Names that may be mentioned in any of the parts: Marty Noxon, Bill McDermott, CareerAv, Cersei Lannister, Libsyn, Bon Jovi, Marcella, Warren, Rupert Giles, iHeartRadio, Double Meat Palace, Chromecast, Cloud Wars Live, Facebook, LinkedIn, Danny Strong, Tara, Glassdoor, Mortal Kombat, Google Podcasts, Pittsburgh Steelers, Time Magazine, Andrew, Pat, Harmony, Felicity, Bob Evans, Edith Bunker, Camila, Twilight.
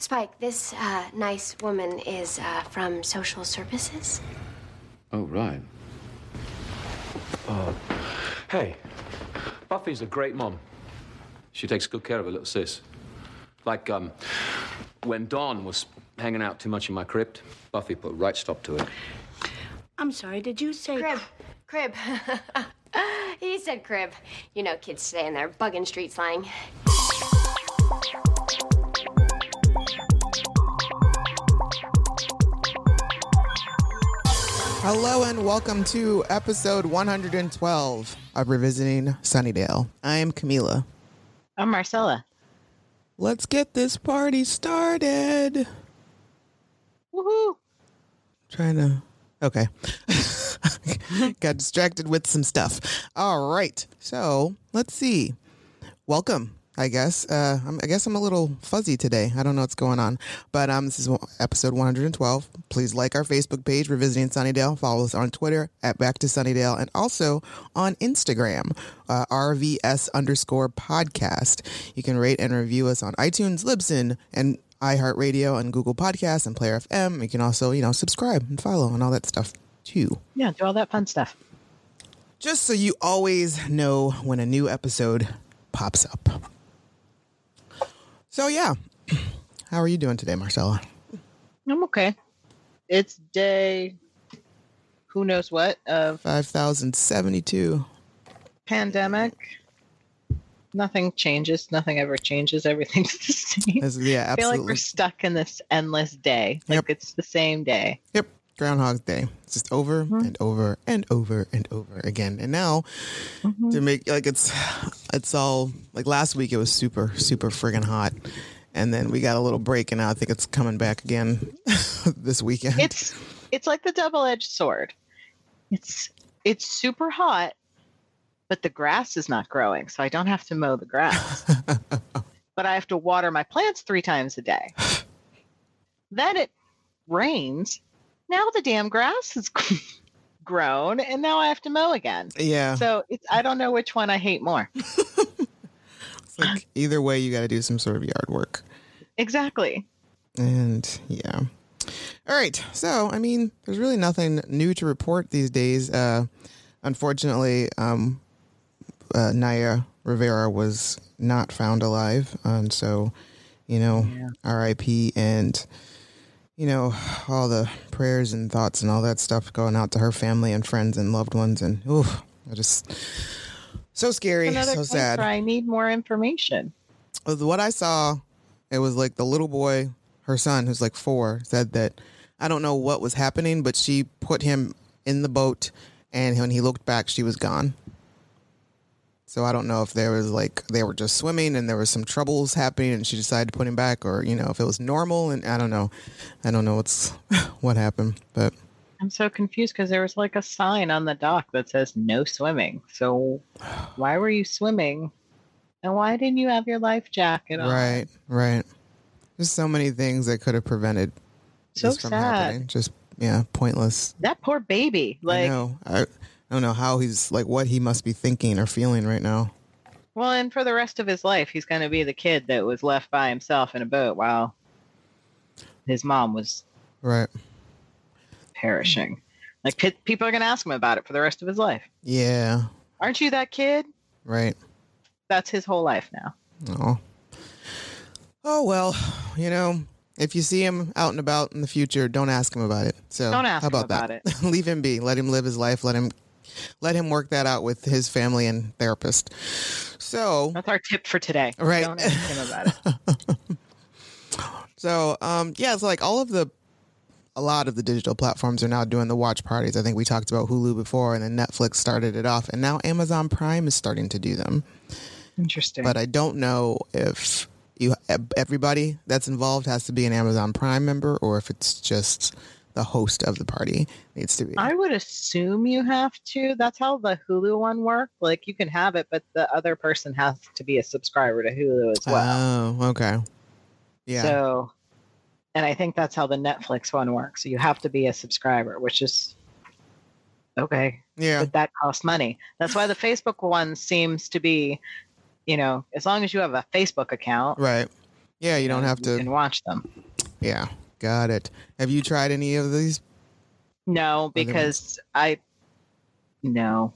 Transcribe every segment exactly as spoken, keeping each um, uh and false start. Spike, this uh, nice woman is uh, from social services. Oh, right. Uh, hey, Buffy's a great mom. She takes good care of her little sis. Like, um, when Dawn was hanging out too much in my crypt, Buffy put a right stop to it. I'm sorry, did you say... Crib. Crib. He said crib. You know kids today and they're bugging street slang. Hello and welcome to episode one hundred twelve of Revisiting Sunnydale. I am Camila. I'm Marcella. Let's get this party started. Woohoo. Trying to... Okay. Got distracted with some stuff. All right. So, let's see. Welcome, I guess. Uh, I'm, I guess I'm a little fuzzy today. I don't know what's going on. But um, this is episode one hundred twelve. Please like our Facebook page, Revisiting Sunnydale. Follow us on Twitter at Back to Sunnydale. And also on Instagram, uh, R V S underscore podcast. You can rate and review us on iTunes, Libsyn, and iHeartRadio and Google Podcasts and Player F M. You can also, you know, subscribe and follow and all that stuff too. Yeah, do all that fun stuff. Just so you always know when a new episode pops up. So yeah, how are you doing today, Marcella? I'm okay. It's day, who knows what, of five thousand seventy-two. Pandemic. Nothing changes. Nothing ever changes. Everything's the same. Yeah, absolutely. I feel like we're stuck in this endless day. Like, yep. It's the same day. Yep. Groundhog Day. It's just over mm-hmm. and over and over and over again. And now mm-hmm. to make like it's it's all like last week. It was super super friggin' hot, and then we got a little break, and now I think it's coming back again this weekend. It's it's like the double-edged sword. It's it's super hot. But the grass is not growing, so I don't have to mow the grass. But I have to water my plants three times a day. Then it rains. Now the damn grass has grown, and now I have to mow again. Yeah. So it's I don't know which one I hate more. It's like either way, you got to do some sort of yard work. Exactly. And yeah. All right. So I mean, there's really nothing new to report these days. Uh, unfortunately, um. Uh, Naya Rivera was not found alive, and so, you know, yeah. R I P and, you know, all the prayers and thoughts and all that stuff going out to her family and friends and loved ones, and ooh, just so scary, another so sad. I need more information. With what I saw, it was like the little boy, her son, who's like four, said that I don't know what was happening, but she put him in the boat, and when he looked back, she was gone. So I don't know if there was like, they were just swimming and there was some troubles happening and she decided to put him back, or, you know, if it was normal, and I don't know. I don't know what's, what happened, but. I'm so confused because there was like a sign on the dock that says no swimming. So why were you swimming and why didn't you have your life jacket on? Right, right. There's so many things that could have prevented so this from sad. happening. Just, yeah, pointless. That poor baby. Like, I know. I, I don't know how he's like what he must be thinking or feeling right now. Well, and for the rest of his life, he's going to be the kid that was left by himself in a boat while his mom was right perishing. Like pe- people are going to ask him about it for the rest of his life. Yeah. Aren't you that kid? Right. That's his whole life now. Oh. Oh, well, you know, if you see him out and about in the future, don't ask him about it. So don't ask how about him about that? it. Leave him be. Let him live his life. Let him Let him work that out with his family and therapist. So that's our tip for today. Right. Don't ask him about it. So, um, yeah, it's so like all of the, a lot of the digital platforms are now doing the watch parties. I think we talked about Hulu before, and then Netflix started it off, and now Amazon Prime is starting to do them. Interesting. But I don't know if you everybody that's involved has to be an Amazon Prime member, or if it's just the host of the party needs to be. I would assume you have to. That's how the Hulu one worked. Like you can have it, but the other person has to be a subscriber to Hulu as well. Oh, okay. Yeah. So, and I think that's how the Netflix one works. So you have to be a subscriber, which is okay. Yeah. But that costs money. That's why the Facebook one seems to be, you know, as long as you have a Facebook account, right? Yeah, you don't have you to can watch them. Yeah, got it. Have you tried any of these? No, because I no.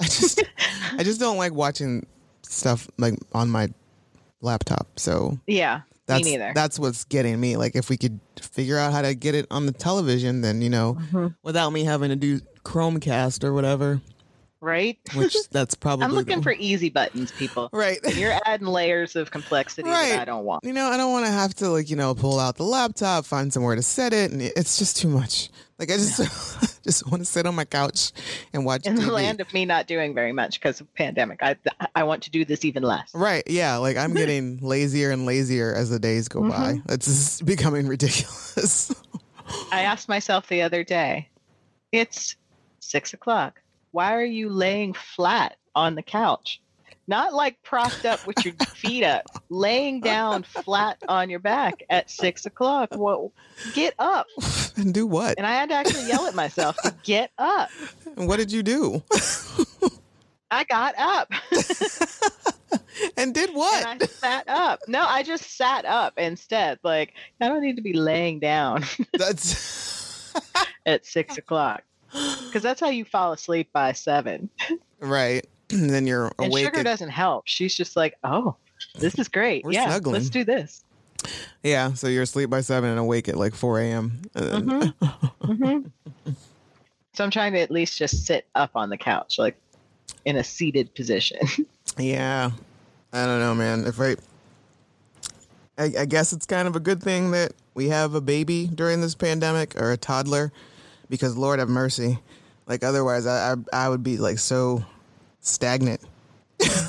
I just I just don't like watching stuff like on my laptop. So yeah, that's, me neither. That's what's getting me. Like if we could figure out how to get it on the television, then you know, mm-hmm. without me having to do Chromecast or whatever. Right. Which that's probably. I'm looking the... for easy buttons, people. Right. You're adding layers of complexity right. that I don't want. You know, I don't want to have to like, you know, pull out the laptop, find somewhere to set it. And it's just too much. Like, I just no. just want to sit on my couch and watch in T V. The land of me not doing very much because of pandemic. I I want to do this even less. Right. Yeah. Like I'm getting lazier and lazier as the days go mm-hmm. by. It's becoming ridiculous. I asked myself the other day, it's six o'clock. Why are you laying flat on the couch? Not like propped up with your feet up, laying down flat on your back at six o'clock. Well, get up. And do what? And I had to actually yell at myself to get up. And what did you do? I got up. And did what? And I sat up. No, I just sat up instead. Like, I don't need to be laying down That's at six o'clock. Because that's how you fall asleep by seven. Right. And then you're awake. And Sugar at... doesn't help. She's just like, oh, this is great. We're yeah, snuggling. Let's do this. Yeah. So you're asleep by seven and awake at like four a.m. Mm-hmm. mm-hmm. So I'm trying to at least just sit up on the couch, like in a seated position. Yeah. I don't know, man. If I, I, I guess it's kind of a good thing that we have a baby during this pandemic or a toddler. Because Lord have mercy, like otherwise I I, I would be like so stagnant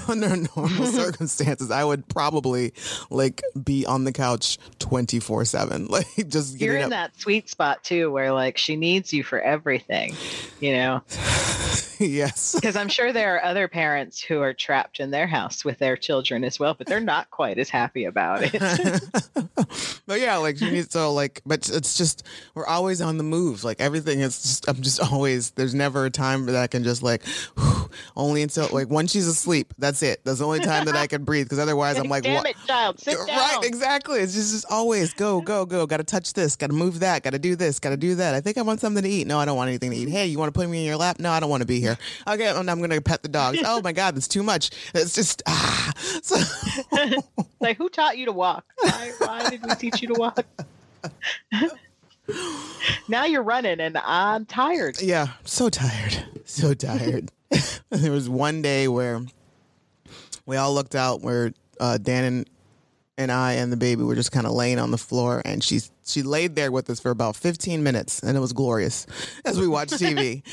under normal circumstances. I would probably like be on the couch twenty-four seven, like just getting You're in up. That sweet spot too, where like she needs you for everything, you know? Yes. Because I'm sure there are other parents who are trapped in their house with their children as well, but they're not quite as happy about it. But yeah, like she needs to like, but it's just, we're always on the move. Like everything is just, I'm just always, there's never a time that I can just like, whew, only until like when she's asleep, that's it. That's the only time that I can breathe. Because otherwise I'm like, damn it, child, sit down. Right, exactly. It's just, just always go, go, go. Got to touch this. Got to move that. Got to do this. Got to do that. I think I want something to eat. No, I don't want anything to eat. Hey, you want to put me in your lap? No, I don't want to be here. Okay, and I'm gonna pet the dogs. Oh my God, that's too much. It's just ah. So, like, who taught you to walk? Why, why did we teach you to walk? Now you're running, and I'm tired. Yeah, so tired, so tired. There was one day where we all looked out, where uh, Dan and and I and the baby were just kind of laying on the floor, and she's she laid there with us for about fifteen minutes, and it was glorious as we watched T V.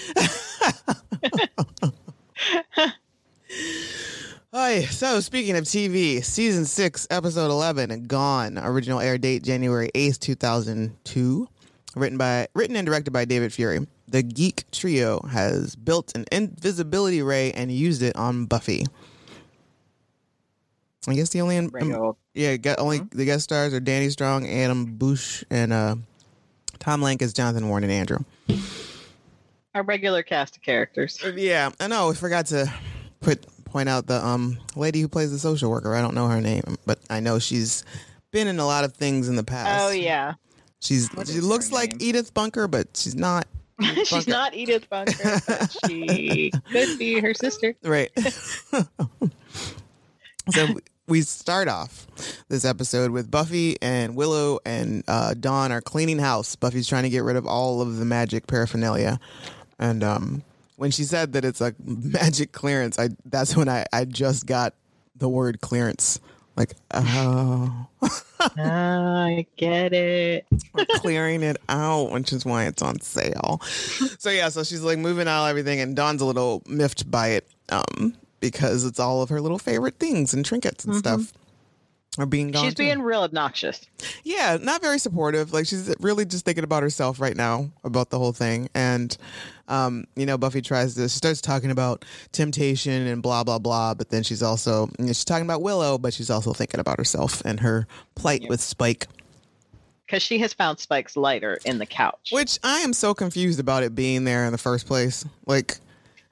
Hi. So speaking of T V, season six, episode eleven, Gone. Original air date January eighth, two thousand two. Written by, written and directed by David Fury. The geek trio has built an invisibility ray and used it on Buffy. I guess the only um, yeah, got only mm-hmm. the guest stars are Danny Strong, Adam Busch, and uh, Tom Lankus, Jonathan, Warren, and Andrew. Our regular cast of characters. Yeah, I know. I forgot to put point out the um lady who plays the social worker. I don't know her name, but I know she's been in a lot of things in the past. Oh yeah, she's what she looks like name? Edith Bunker, but she's not. She's not Edith Bunker. But she could be her sister, right? So we start off this episode with Buffy and Willow and uh, Dawn are cleaning house. Buffy's trying to get rid of all of the magic paraphernalia. And um, when she said that it's a magic clearance, I that's when I, I just got the word clearance. Like, oh. oh I get it. We're clearing it out, which is why it's on sale. So, yeah, so she's like moving out everything, and Dawn's a little miffed by it um, because it's all of her little favorite things and trinkets and mm-hmm. stuff are being gone. She's too. being real obnoxious. Yeah, not very supportive. Like, she's really just thinking about herself right now, about the whole thing. And, um, you know, Buffy tries to, she starts talking about temptation and blah, blah, blah. But then she's also, you know, she's talking about Willow, but she's also thinking about herself and her plight yeah. with Spike. Because she has found Spike's lighter in the couch. Which I am so confused about it being there in the first place. Like...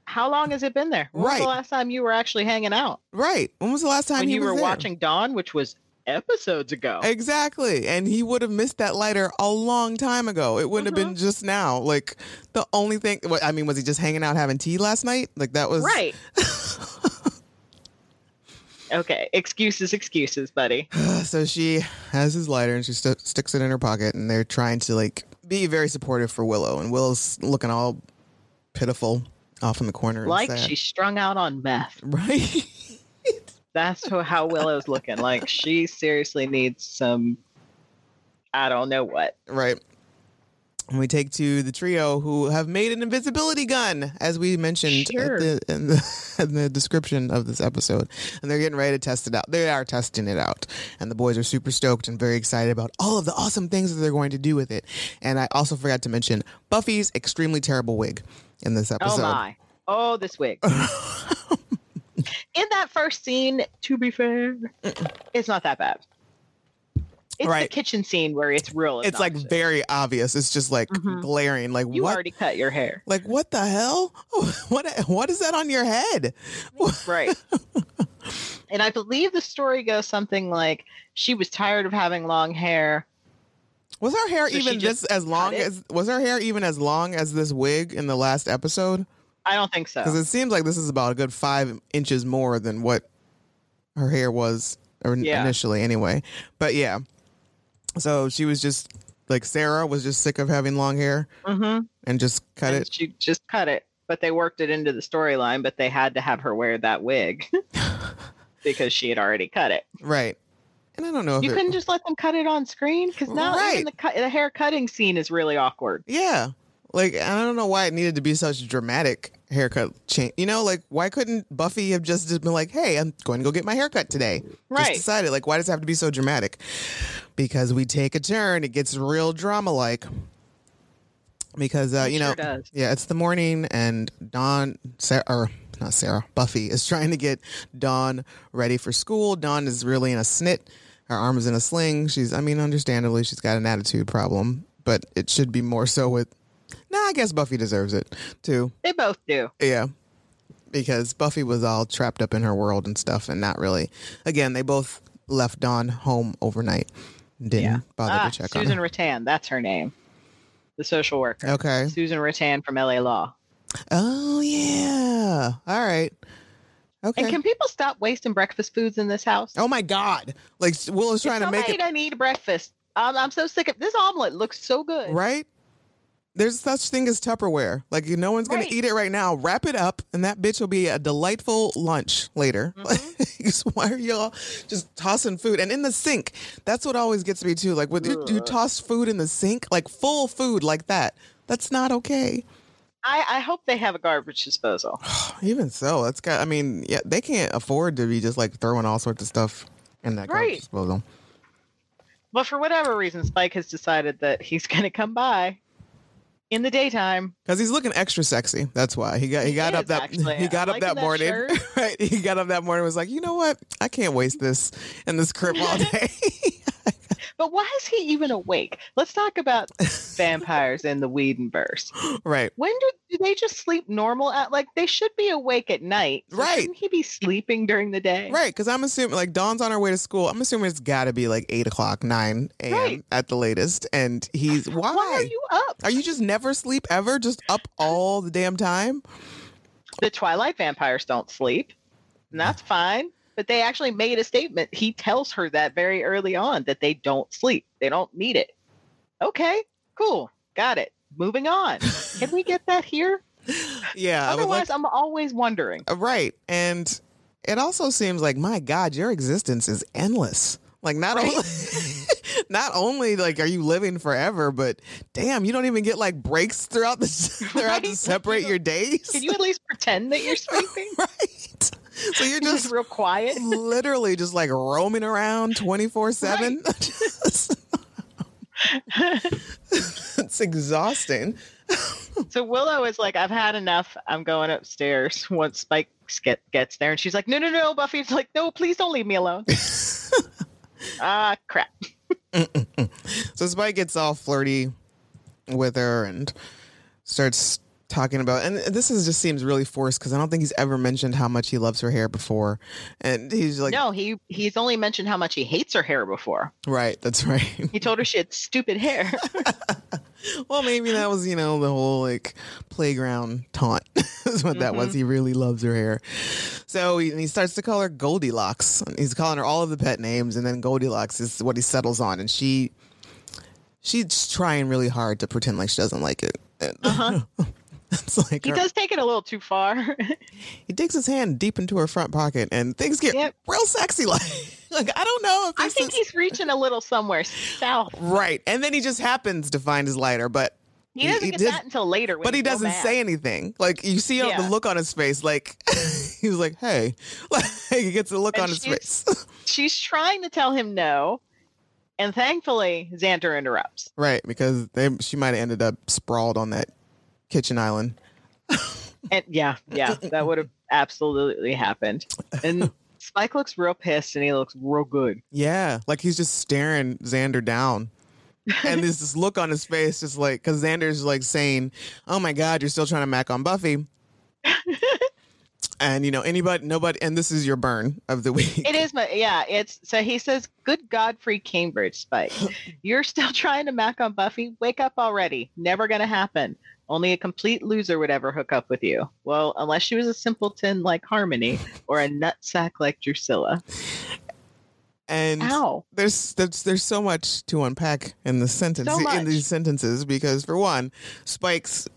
How long has it been there? When right. was the last time you were actually hanging out? Right. When was the last time when you, you were was there? watching Dawn, which was episodes ago. Exactly. And he would have missed that lighter a long time ago. It wouldn't mm-hmm. have been just now. Like, the only thing, I mean, was he just hanging out having tea last night? Like, that was... Right. Okay. Excuses, excuses, buddy. So she has his lighter and she st- sticks it in her pocket, and they're trying to, like, be very supportive for Willow. And Willow's looking all pitiful off in the corner. Like she's strung out on meth. Right. That's how Willow's looking. Like, she seriously needs some, I don't know what. Right. And we take to the trio, who have made an invisibility gun, as we mentioned sure. at the, in, the, in the description of this episode. And they're getting ready to test it out. They are testing it out. And the boys are super stoked and very excited about all of the awesome things that they're going to do with it. And I also forgot to mention Buffy's extremely terrible wig in this episode. Oh, my. Oh, this wig. In that first scene, to be fair, it's not that bad. It's right. the kitchen scene where it's real. It's obnoxious. Like very obvious. It's just like mm-hmm. glaring. Like you what? already cut your hair. Like what the hell? What what is that on your head? Right. And I believe the story goes something like she was tired of having long hair. Was her hair so even this as long as was her hair even as long as this wig in the last episode? I don't think so. Because it seems like this is about a good five inches more than what her hair was or yeah. initially anyway. But yeah. So she was just like Sarah was just sick of having long hair mm-hmm. and just cut and it. She just cut it. But they worked it into the storyline. But they had to have her wear that wig because she had already cut it. Right. And I don't know. If you it... couldn't just let them cut it on screen because now right. even the, cu- the hair cutting scene is really awkward. Yeah. Like, I don't know why it needed to be such dramatic haircut change. You know, like, why couldn't Buffy have just been like, hey, I'm going to go get my haircut today? Right. Just decided, like, why does it have to be so dramatic? Because we take a turn. It gets real drama-like. Because, uh, you sure know, does. yeah, it's the morning, and Dawn, Sarah, or not Sarah, Buffy is trying to get Dawn ready for school. Dawn is really in a snit. Her arm is in a sling. She's, I mean, understandably, she's got an attitude problem, but it should be more so with No, nah, I guess Buffy deserves it, too. They both do. Yeah. Because Buffy was all trapped up in her world and stuff and not really. Again, they both left Dawn home overnight. Didn't yeah. bother ah, to check Susan on her. Susan Rattan, that's her name. The social worker. Okay. Susan Rattan from L A Law. Oh, yeah. All right. Okay. And can people stop wasting breakfast foods in this house? Oh, my God. Like, Willow's trying it's to make it. I need breakfast. I'm, I'm so sick of this omelet. Looks so good. Right? There's such thing as Tupperware. Like, no one's going right. to eat it right now. Wrap it up, and that bitch will be a delightful lunch later. Mm-hmm. So why are y'all just tossing food? And in the sink. That's what always gets me, too. Like, when you, you toss food in the sink, like, full food like that, that's not okay. I, I hope they have a garbage disposal. Even so, that's got, I mean, yeah, they can't afford to be just, like, throwing all sorts of stuff in that right. garbage disposal. Well, for whatever reason, Spike has decided that he's going to come by. In the daytime, because he's looking extra sexy. That's why he got he got he up that actually, he got I'm up that morning. That right, he got up that morning. And was like, you know what? I can't waste this in this crib all day. But why is he even awake? Let's talk about vampires in the Whedonverse. Right. When do, do they just sleep normal? At, like, they should be awake at night. So right. Shouldn't he be sleeping during the day? Right. Because I'm assuming, like, Dawn's on her way to school. I'm assuming it's got to be like eight o'clock, nine a.m. Right. at the latest. And he's, why? Why are you up? Are you just never sleep ever? Just up all the damn time? The Twilight vampires don't sleep. And that's fine. But they actually made a statement. He tells her that very early on that they don't sleep. They don't need it. Okay, cool. Got it. Moving on. Can we get that here? Yeah. Otherwise, like, I'm always wondering. Right. And it also seems like, my God, your existence is endless. Like, not right? only not only like are you living forever, but damn, you don't even get like breaks throughout the throughout right? to separate you, your days. Can you at least pretend that you're sleeping? Right. So you're just, just real quiet, literally just like roaming around twenty-four seven. It's exhausting. So Willow is like, I've had enough. I'm going upstairs once Spike get, gets there. And she's like, no, no, no. Buffy's like, no, please don't leave me alone. Ah, uh, crap. So Spike gets all flirty with her and starts talking about, and this is just seems really forced because I don't think he's ever mentioned how much he loves her hair before, and he's like, no, he he's only mentioned how much he hates her hair before. Right, that's right. He told her she had stupid hair. Well, maybe that was, you know, the whole like playground taunt is what mm-hmm. that was. He really loves her hair. So he, he starts to call her Goldilocks. He's calling her all of the pet names, and then Goldilocks is what he settles on, and she she's trying really hard to pretend like she doesn't like it. Uh huh. It's like he her. does take it a little too far. He digs his hand deep into her front pocket, and things get yep. real sexy. Like, like I don't know. If I think is... he's reaching a little somewhere south. Right, and then he just happens to find his lighter, but he doesn't he, get he that did... until later. When but he doesn't mad. say anything. Like you see yeah. the look on his face. Like he was like, "Hey," like he gets a look and on his face. She's trying to tell him no. And thankfully, Xander interrupts. Right, because they, she might have ended up sprawled on that kitchen island. And yeah, yeah, that would have absolutely happened. And Spike looks real pissed, and he looks real good. Yeah, like he's just staring Xander down. And there's this look on his face, just like, because Xander's like saying, "Oh my God, you're still trying to mac on Buffy." And, you know, anybody, nobody, and this is your burn of the week. It is my, yeah, it's, so he says, "Good Godfrey Cambridge, Spike. You're still trying to mac on Buffy? Wake up already. Never going to happen. Only a complete loser would ever hook up with you. Well, unless she was a simpleton like Harmony or a nutsack like Drusilla." And Ow. there's there's there's so much to unpack in the sentence, so in these sentences, because for one, Spike's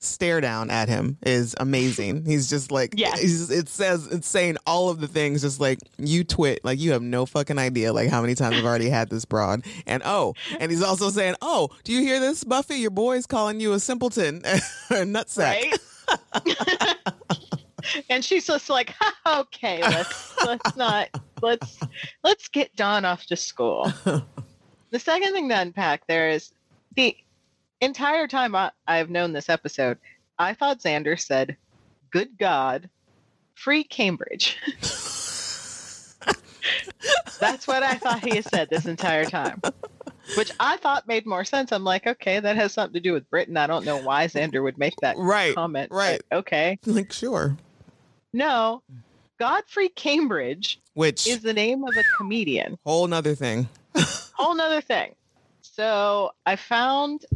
stare down at him is amazing. He's just like, yeah, it says it's saying all of the things, just like, "You twit, like you have no fucking idea like how many times I've already had this broad." And oh, and he's also saying, "Oh, do you hear this, Buffy? Your boy's calling you a simpleton or a nutsack." Right? And she's just like, "Okay, let's let's not let's let's get Dawn off to school." The second thing to unpack there is the entire time I, I've known this episode, I thought Xander said, "Good God, free Cambridge." That's what I thought he said this entire time, which I thought made more sense. I'm like, okay, that has something to do with Britain. I don't know why Xander would make that right, comment. Right. Okay. Like, sure. No, Godfrey Cambridge, which is the name of a comedian. Whole nother thing. Whole nother thing. So I found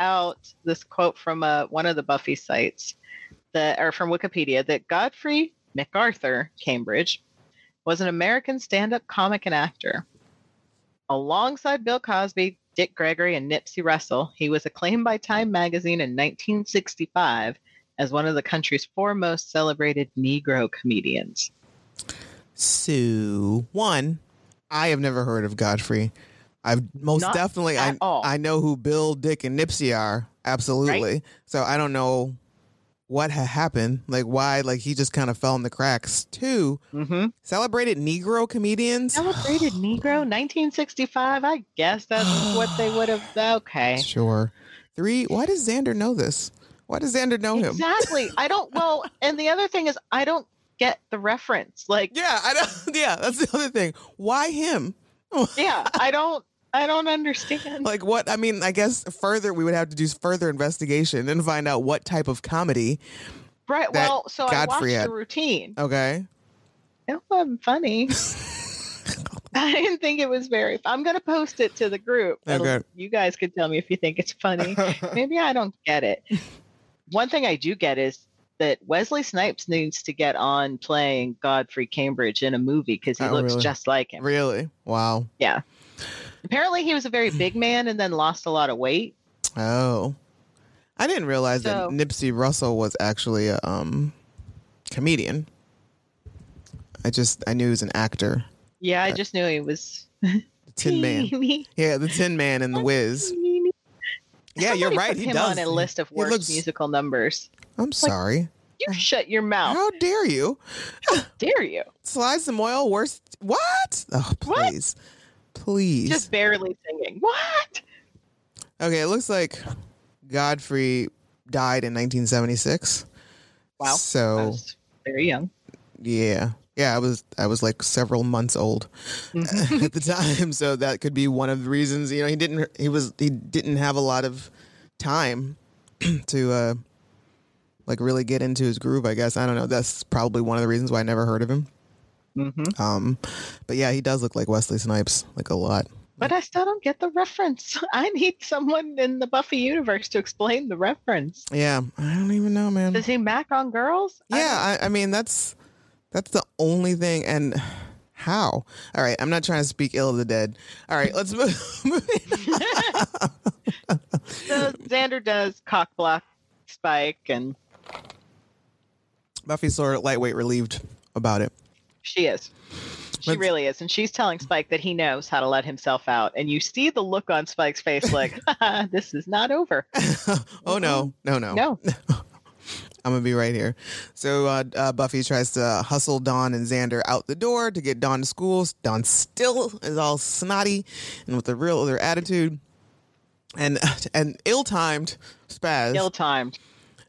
out this quote from uh, one of the Buffy sites that are from Wikipedia, that Godfrey MacArthur Cambridge was an American stand-up comic and actor. Alongside Bill Cosby, Dick Gregory, and Nipsey Russell, he was acclaimed by Time magazine in nineteen sixty-five as one of the country's foremost celebrated Negro comedians. So, one, I have never heard of Godfrey. I've most Not definitely I all. I know who Bill, Dick, and Nipsey are, absolutely. Right? So I don't know what had happened, like why, like he just kind of fell in the cracks. Two, mm-hmm. celebrated Negro comedians, celebrated Negro, nineteen sixty-five. I guess that's what they would have. Okay, sure. Three, why does Xander know this? Why does Xander know exactly. him? Exactly. I don't. Well, and the other thing is, I don't get the reference. Like, yeah, I don't. Yeah, that's the other thing. Why him? Yeah, I don't. I don't understand. Like what? I mean, I guess further we would have to do further investigation and find out what type of comedy. Right. Well, so Godfrey I watched had. the routine. Okay. It wasn't funny. I didn't think it was very. I'm gonna post it to the group. Okay. You guys could tell me if you think it's funny. Maybe I don't get it. One thing I do get is that Wesley Snipes needs to get on playing Godfrey Cambridge in a movie because he oh, looks really? just like him. Really? Wow. Yeah. Apparently he was a very big man and then lost a lot of weight. Oh, I didn't realize so, that Nipsey Russell was actually a um, comedian. I just, I knew he was an actor. Yeah, I just knew he was. The Tin Man. Yeah, the Tin Man and the Wiz. Yeah, Somebody you're right. Put he him does. on a list of worst looks, musical numbers. I'm sorry. Like, you shut your mouth. How dare you? How dare you? Slide some oil, worst. What? Oh, please. What? Please. Just barely singing. What? Okay, it looks like Godfrey died in nineteen seventy-six. Wow. So I was very young. Yeah. Yeah, I was I was like several months old mm-hmm. at the time, so that could be one of the reasons, you know, he didn't he was he didn't have a lot of time to uh, like really get into his groove, I guess. I don't know. That's probably one of the reasons why I never heard of him. Mm-hmm. Um, but yeah, he does look like Wesley Snipes, like a lot. But I still don't get the reference. I need someone in the Buffy universe to explain the reference. Yeah, I don't even know, man. Does he mac on girls? Yeah, I, I mean, that's that's the only thing. And how? All right, I'm not trying to speak ill of the dead. All right, let's move. So Xander does cock block Spike, and Buffy's sort of lightweight relieved about it. She is. She Let's, really is. And she's telling Spike that he knows how to let himself out. And you see the look on Spike's face like, this is not over. Oh, no, no, no, no. I'm going to be right here. So uh, uh, Buffy tries to hustle Dawn and Xander out the door to get Dawn to school. Dawn still is all snotty and with a real other attitude and an ill-timed spaz. Ill-timed.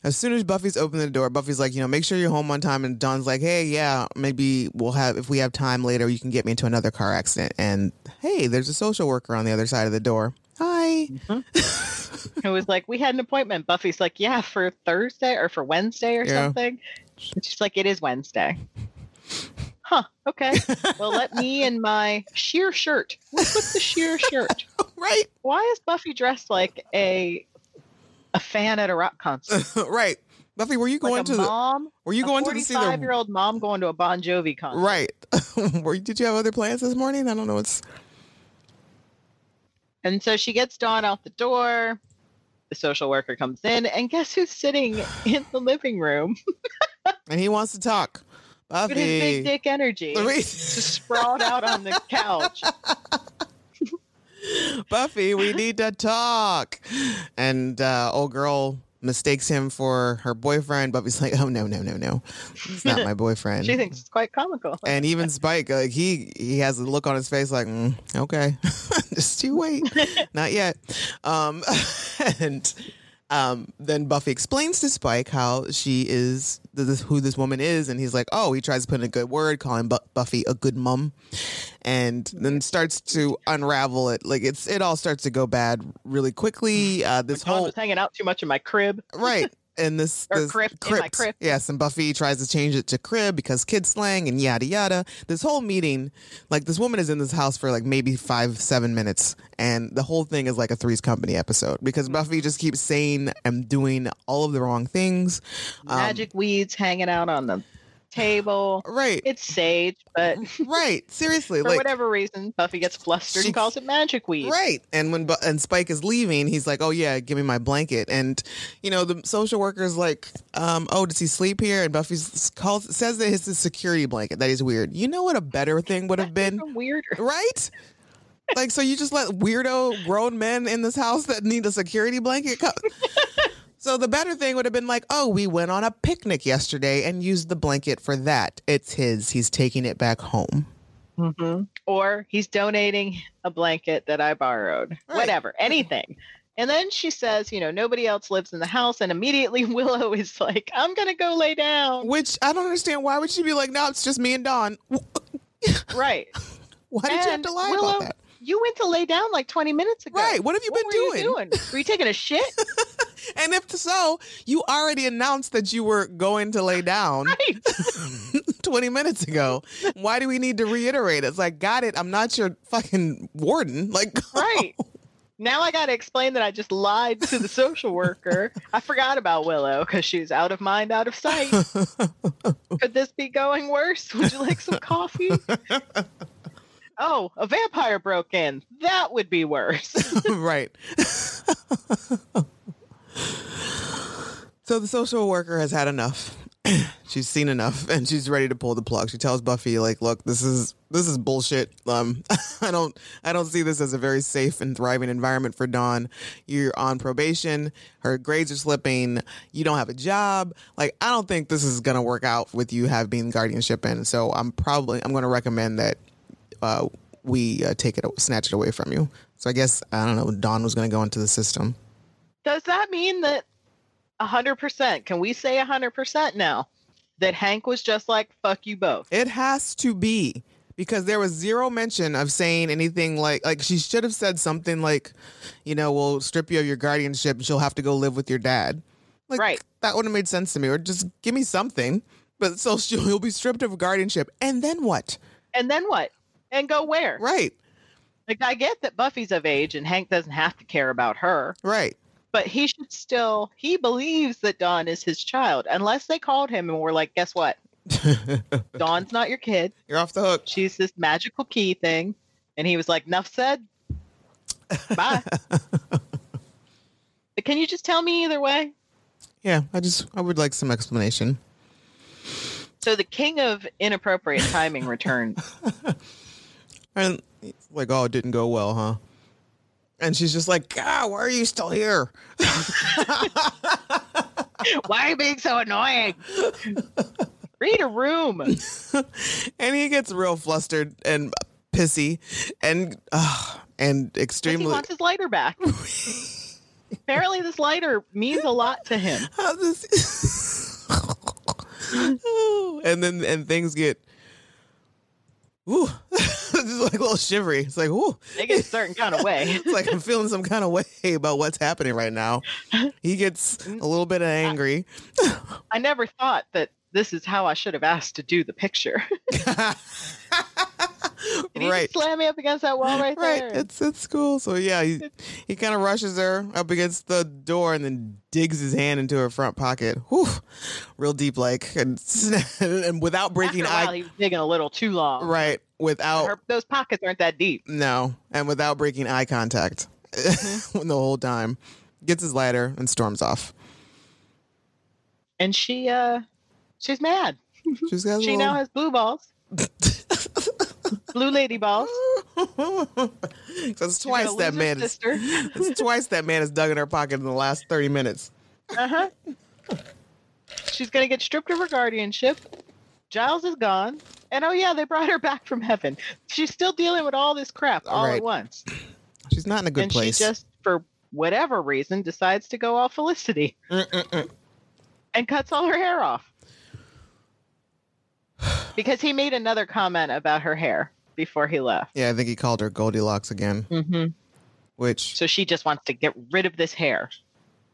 As soon as Buffy's opened the door, Buffy's like, you know, make sure you're home on time. And Dawn's like, hey, yeah, maybe we'll have, if we have time later, you can get me into another car accident. And hey, there's a social worker on the other side of the door. Hi. Mm-hmm. It was like, we had an appointment. Buffy's like, yeah, for Thursday or for Wednesday or yeah. something. And she's like, it is Wednesday. Huh. Okay. Well, let me in my sheer shirt. What's with the sheer shirt? Right. Why is Buffy dressed like a... a fan at a rock concert. Right. Buffy, were you going like to the mom? Were you going to see the forty-five-year-old mom going to a Bon Jovi concert? Right. Were you, did you have other plans this morning? I don't know what's. And so she gets Dawn out the door. The social worker comes in, and guess who's sitting in the living room? And he wants to talk. Buffy. With his big dick energy. Just sprawled out on the couch. Buffy, we need to talk. And uh, old girl mistakes him for her boyfriend. Buffy's like, oh, no, no, no, no. It's not my boyfriend. She thinks it's quite comical. And even Spike, like he he has a look on his face like, mm, okay, just you wait. Not yet. Um, and um, then Buffy explains to Spike how she is, this, who this woman is. And he's like, oh, he tries to put in a good word, calling Bu- Buffy a good mum. And then starts to unravel it. Like it's, it all starts to go bad really quickly. Uh, this whole was hanging out too much in my crib, right? And this, or this crypt, crypt. In my crypt, yes. And Buffy tries to change it to crib because kid slang and yada yada. This whole meeting, like this woman is in this house for like maybe five, seven minutes, and the whole thing is like a Three's Company episode because mm-hmm. Buffy just keeps saying and doing all of the wrong things. Magic um, weeds hanging out on them. Table, right? It's sage, but right. Seriously, for like, whatever reason, Buffy gets flustered she, and calls it magic weed, right? And when and Spike is leaving, he's like, "Oh yeah, give me my blanket." And you know, the social worker's like, um, "Oh, does he sleep here?" And Buffy calls says that it's a security blanket. That is weird. You know what a better thing would have been? Weirder, right? Like, so you just let weirdo grown men in this house that need a security blanket come. So the better thing would have been like, oh, we went on a picnic yesterday and used the blanket for that. It's his. He's taking it back home. Mm-hmm. Or he's donating a blanket that I borrowed. Right. Whatever. Anything. And then she says, you know, nobody else lives in the house. And immediately Willow is like, I'm going to go lay down. Which I don't understand. Why would she be like, no, it's just me and Dawn. Right. Why did and you have to lie Willow, about that? You went to lay down like twenty minutes ago. Right. What have you what been were doing? You doing? Were you taking a shit? And if so, you already announced that you were going to lay down right. twenty minutes ago. Why do we need to reiterate? It's like, got it. I'm not your fucking warden. Like, right. Now I got to explain that I just lied to the social worker. I forgot about Willow because she's out of mind, out of sight. Could this be going worse? Would you like some coffee? Oh, a vampire broke in. That would be worse. Right. So the social worker has had enough. She's seen enough and she's ready to pull the plug. She tells Buffy, like, look, this is this is bullshit. Um, I don't I don't see this as a very safe and thriving environment for Dawn. You're on probation. Her grades are slipping. You don't have a job. Like, I don't think this is going to work out with you have being guardianship in. So I'm probably I'm going to recommend that uh, we uh, take it, snatch it away from you. So I guess, I don't know, Dawn was going to go into the system. Does that mean that? A hundred percent. Can we say a hundred percent now that Hank was just like, fuck you both? It has to be because there was zero mention of saying anything like, like she should have said something like, you know, we'll strip you of your guardianship and she'll have to go live with your dad. Like, right. That would have made sense to me. Or just give me something. But so she'll be stripped of guardianship. And then what? And then what? And go where? Right. Like, I get that Buffy's of age and Hank doesn't have to care about her. Right. But he should still, he believes that Dawn is his child. Unless they called him and were like, guess what? Dawn's not your kid. You're off the hook. She's this magical key thing. And he was like, enough said. Bye. But can you just tell me either way? Yeah, I just, I would like some explanation. So the king of inappropriate timing returns. And it's like, oh, it didn't go well, huh? And she's just like, God, why are you still here? Why are you being so annoying? Read a room. And he gets real flustered and pissy and uh, and extremely. He wants his lighter back. Apparently, this lighter means a lot to him. How this... and then and things get. Ooh, it's like a little shivery. It's like, ooh. They get a certain kind of way. It's like I'm feeling some kind of way about what's happening right now. He gets a little bit angry. I, I never thought that this is how I should have asked to do the picture. Did he right. just slam me up against that wall right there? Right. It's, it's cool. So, yeah, he, he kind of rushes her up against the door and then digs his hand into her front pocket. Whew. Real deep, like, and, and without breaking eye. After a while, he was digging a little too long. Right. Without. Her, those pockets aren't that deep. No. And without breaking eye contact mm-hmm. the whole time. Gets his lighter and storms off. And she, uh, she's mad. She's got she little... now has blue balls. Blue lady balls. That's twice that man. Is, that's twice that man has dug in her pocket in the last thirty minutes. Uh huh. She's gonna get stripped of her guardianship. Giles is gone, and oh yeah, they brought her back from heaven. She's still dealing with all this crap all, all right. at once. She's not in a good and place. She just, for whatever reason, decides to go all Felicity Mm-mm-mm. and cuts all her hair off. Because he made another comment about her hair before he left. Yeah, I think he called her Goldilocks again. Mm-hmm. Which so she just wants to get rid of this hair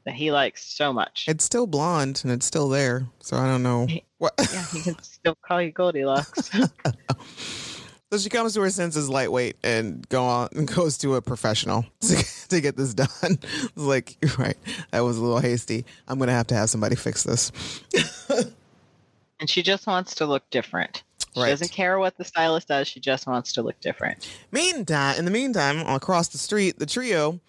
that he likes so much. It's still blonde and it's still there, so I don't know. He, what. Yeah, he can still call you Goldilocks. So she comes to her senses, lightweight, and go on and goes to a professional to, to get this done. It's like, right, that was a little hasty. I'm gonna have to have somebody fix this. And she just wants to look different. She right. doesn't care what the stylist does. She just wants to look different. Meantime, in the meantime, across the street, the trio,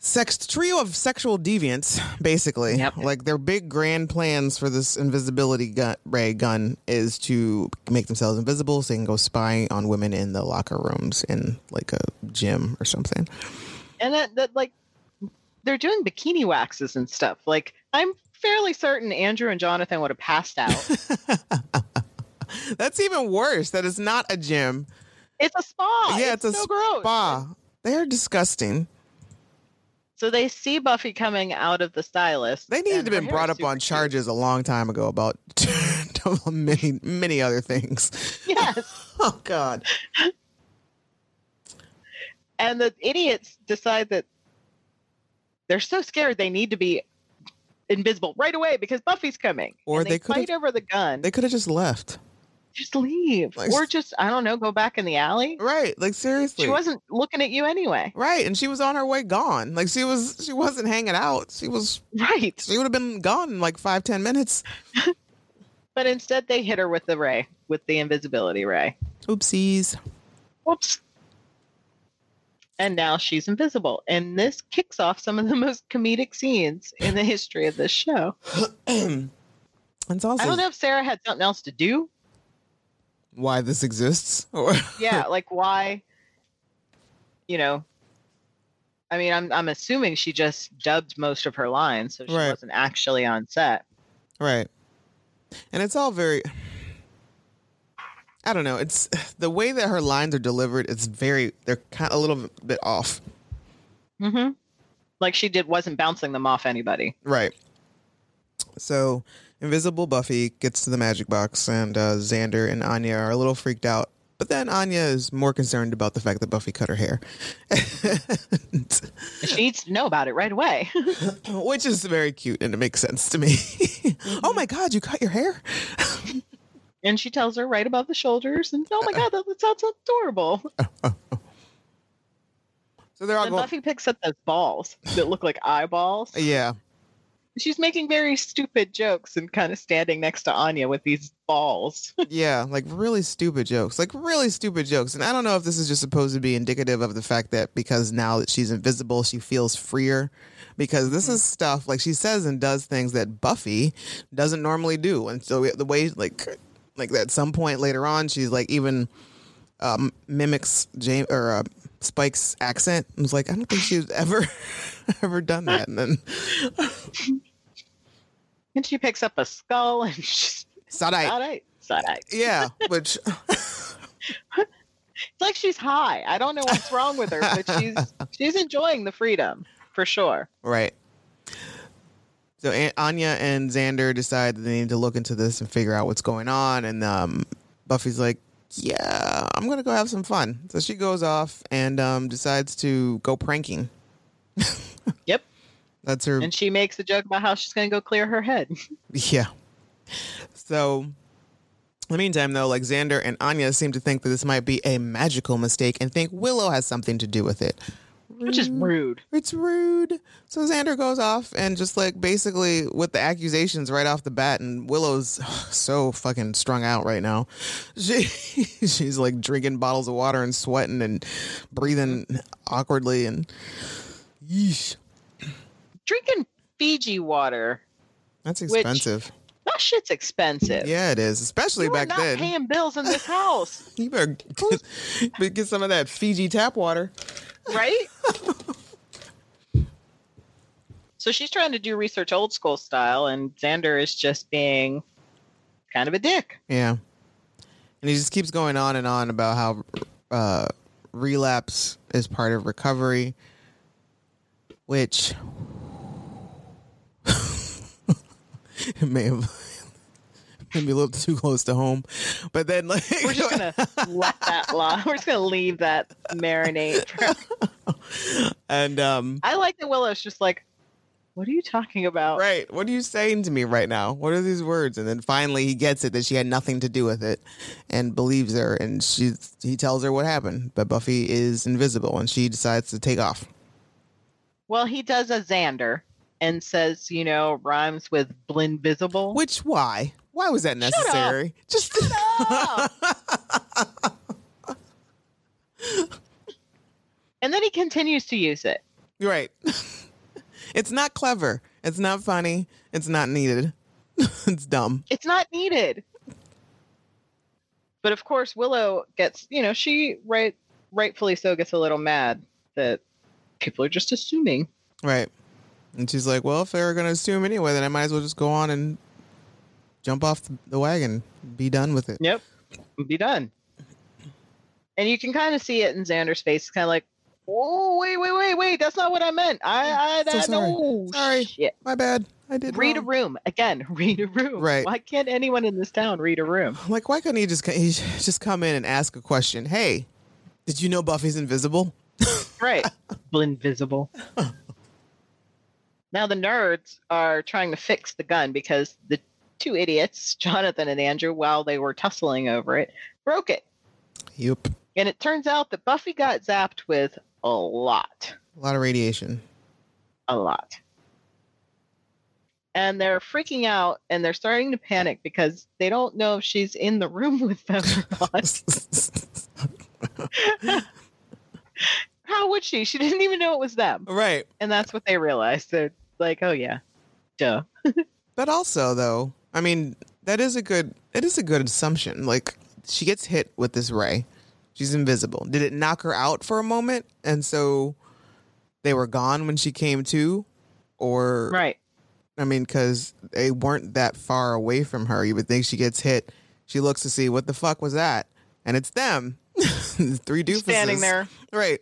sex trio of sexual deviants, basically, yep. like their big grand plans for this invisibility gun, ray gun is to make themselves invisible so they can go spy on women in the locker rooms in like a gym or something. And that, that like they're doing bikini waxes and stuff. Like I'm. fairly certain Andrew and Jonathan would have passed out. That's even worse. That is not a gym. It's a spa. Yeah, it's, it's a so spa. Gross. They're disgusting. So they see Buffy coming out of the stylist. They needed to have been brought up on charges cute. a long time ago about many, many other things. Yes. Oh, God. And the idiots decide that they're so scared they need to be invisible right away because Buffy's coming. Or and they, they could fight over the gun. They could have just left. Just leave. Like, or just, I don't know, go back in the alley. Right. Like, seriously. She wasn't looking at you anyway. Right. And she was on her way gone. Like, she was, she wasn't hanging out. She was. Right. She would have been gone in like five, ten minutes. But instead they hit her with the ray, with the invisibility ray. Oopsies. Whoops. And now she's invisible. And this kicks off some of the most comedic scenes in the history of this show. It's also, I don't know if Sarah had something else to do. Why this exists? Or yeah, like why, you know, I mean, I'm I'm assuming she just dubbed most of her lines, so she right. wasn't actually on set. Right. And it's all very... I don't know. It's the way that her lines are delivered. It's very, they're kind of a little bit off. Mm-hmm. Like she did, wasn't bouncing them off anybody. Right. So invisible Buffy gets to the magic box and uh, Xander and Anya are a little freaked out But then Anya is more concerned about the fact that Buffy cut her hair. She needs to know about it right away. Which is very cute, and it makes sense to me. Oh my God, you cut your hair? And she tells her right above the shoulders, and oh my God, that, that sounds adorable. So they're all going- Buffy picks up those balls that look like eyeballs. Yeah. She's making very stupid jokes and kind of standing next to Anya with these balls. Yeah, like really stupid jokes. Like really stupid jokes. And I don't know if this is just supposed to be indicative of the fact that because now that she's invisible, she feels freer. Because this is stuff, like she says and does things that Buffy doesn't normally do. And so the way, like, like at some point later on, she's like even um, mimics James or uh, Spike's accent. I was like, I don't think she's ever... ever done that. And then and she picks up a skull and she's Sadite. Sadite. Yeah, which it's like she's high. I don't know what's wrong with her, but she's she's enjoying the freedom for sure. Right. So Anya and Xander decide that they need to look into this and figure out what's going on, and um Buffy's like, yeah, I'm gonna go have some fun. So she goes off and um decides to go pranking. Yep, that's her. And she makes a joke about how she's going to go clear her head. Yeah. So, in the meantime, though, like Xander and Anya seem to think that this might be a magical mistake and think Willow has something to do with it, which is rude. It's rude. So Xander goes off and just like basically with the accusations right off the bat, and Willow's oh, so fucking strung out right now. She she's like drinking bottles of water and sweating and breathing awkwardly and. Yeesh. Drinking Fiji water. That's expensive. Which, that shit's expensive. Yeah, it is, especially you back not then. Paying bills in this house. You better get, get some of that Fiji tap water, right? So she's trying to do research old school style, and Xander is just being kind of a dick. Yeah, and he just keeps going on and on about how uh, relapse is part of recovery. Which it may have been a little too close to home, but then like we're just gonna let that lie. We're just gonna leave that marinate. For... And um, I like that Willow's just like, "What are you talking about? Right? What are you saying to me right now? What are these words?" And then finally, he gets it that she had nothing to do with it, and believes her. And she he tells her what happened, but Buffy is invisible, and she decides to take off. Well, he does a Xander and says, you know, rhymes with blinvisible. Which, why? Why was that necessary? Shut Just Shut up. And then he continues to use it. Right. It's not clever. It's not funny. It's not needed. It's dumb. It's not needed. But of course, Willow gets, you know, she right, rightfully so gets a little mad that people are just assuming. Right. And she's like, well, if they're going to assume anyway, then I might as well just go on and jump off the wagon, be done with it. Yep. Be done. And you can kind of see it in Xander's face. It's kind of like, oh, wait, wait, wait, wait. That's not what I meant. I, I, that, so sorry. No. Sorry. Shit. My bad. I did Read wrong. a room. Again, read a room. Right. Why can't anyone in this town read a room? Like, why couldn't he just, he just come in and ask a question? Hey, did you know Buffy's invisible? Right. Blinvisible. Now the nerds are trying to fix the gun because the two idiots, Jonathan and Andrew, while they were tussling over it, broke it. Yep. And it turns out that Buffy got zapped with a lot. A lot of radiation. A lot. And they're freaking out and they're starting to panic because they don't know if she's in the room with them or not. How would she? She didn't even know it was them. Right. And that's what they realized. They're like, oh yeah, duh. But also though, I mean, that is a good, it is a good assumption. Like she gets hit with this ray. She's invisible. Did it knock her out for a moment? And so they were gone when she came to, or. Right. I mean, cause they weren't that far away from her. You would think she gets hit. She looks to see what the fuck was that? And it's them. Three doofuses. Standing there. Right.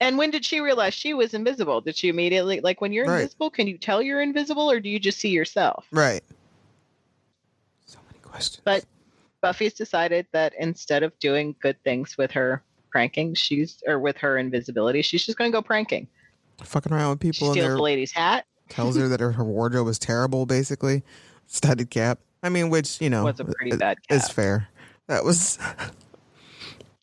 And when did she realize she was invisible? Did she immediately, like when you're right. invisible, can you tell you're invisible or do you just see yourself? Right. So many questions. But Buffy's decided that instead of doing good things with her pranking, she's or with her invisibility, she's just going to go pranking. Fucking around with people. She steals their, the lady's hat. Tells her that her, her wardrobe was terrible, basically. Studded cap. I mean, which, you know, was a pretty bad cap. Is fair. That was...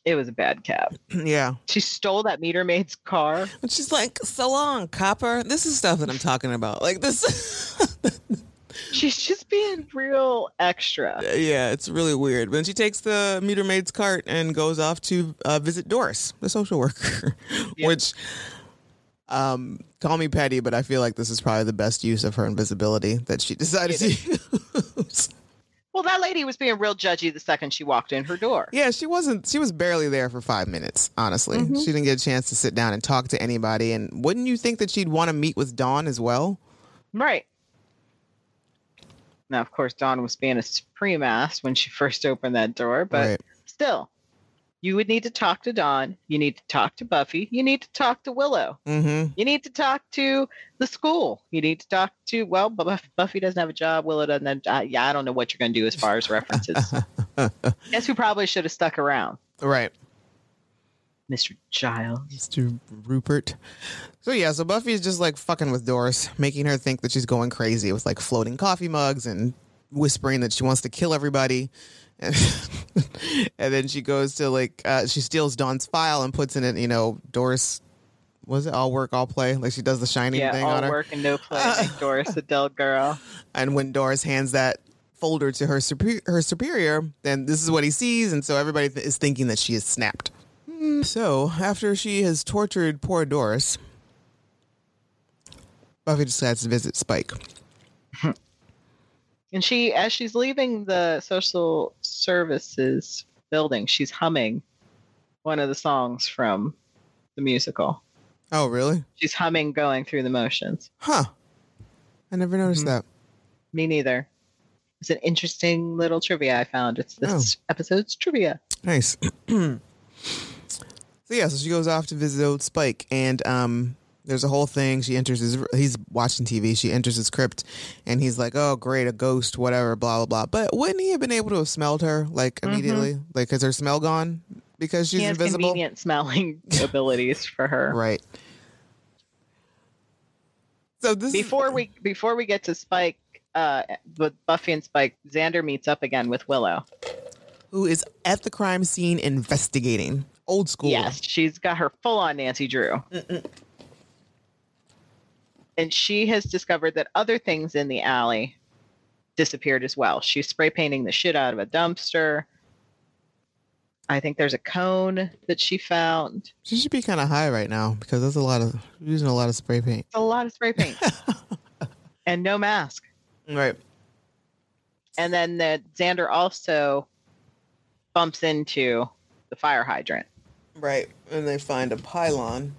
It was a bad cap. Yeah. She stole that meter maid's car. And she's like, so long, copper. This is stuff that I'm talking about. Like this. She's just being real extra. Yeah, it's really weird. But then she takes the meter maid's cart and goes off to uh, visit Doris, the social worker, yeah. Which... Um, call me petty, but I feel like this is probably the best use of her invisibility that she decided to use. Well, that lady was being real judgy the second she walked in her door. Yeah, she wasn't. She was barely there for five minutes, honestly. Mm-hmm. She didn't get a chance to sit down and talk to anybody. And wouldn't you think that she'd want to meet with Dawn as well? Right. Now, of course, Dawn was being a supreme ass when she first opened that door, but right. Still. You would need to talk to Dawn. You need to talk to Buffy. You need to talk to Willow. Mm-hmm. You need to talk to the school. You need to talk to, well, Buffy doesn't have a job. Willow doesn't have a job. Yeah, I don't know what you're going to do as far as references. Guess who probably should have stuck around? Right. Mister Giles. Mister Rupert. So, yeah, so Buffy is just like fucking with Doris, making her think that she's going crazy with like floating coffee mugs and whispering that she wants to kill everybody. And then she goes to like uh, she steals Dawn's file and puts in it, you know, Doris, was it all work, all play? Like she does the Shining yeah, thing on her. Yeah, all work and no play. Uh, Doris, the dull girl. And when Doris hands that folder to her, super- her superior, then this is what he sees. And so everybody th- is thinking that she is snapped. Mm. So after she has tortured poor Doris, Buffy decides to visit Spike. And she, as she's leaving the social services building, she's humming one of the songs from the musical. Oh, really? She's humming, going through the motions. Huh. I never noticed mm-hmm. that. Me neither. It's an interesting little trivia I found. It's this oh. episode's trivia. Nice. So, yeah, so she goes off to visit old Spike and, um, there's a whole thing. She enters his, he's watching T V. She enters his crypt and he's like, oh, great, a ghost, whatever, blah, blah, blah. But wouldn't he have been able to have smelled her like immediately? Mm-hmm. Like, is her smell gone? Because she's she has invisible. Convenient smelling abilities for her. Right. So this before is- we before we get to Spike, uh, with Buffy and Spike, Xander meets up again with Willow, who is at the crime scene investigating. Old school. Yes, she's got her full on Nancy Drew. Mm-mm. And she has discovered that other things in the alley disappeared as well. She's spray painting the shit out of a dumpster. I think there's a cone that she found. She should be kind of high right now because that's a lot of using a lot of spray paint. It's a lot of spray paint. And no mask. Right. And then the Xander also bumps into the fire hydrant. Right. And they find a pylon.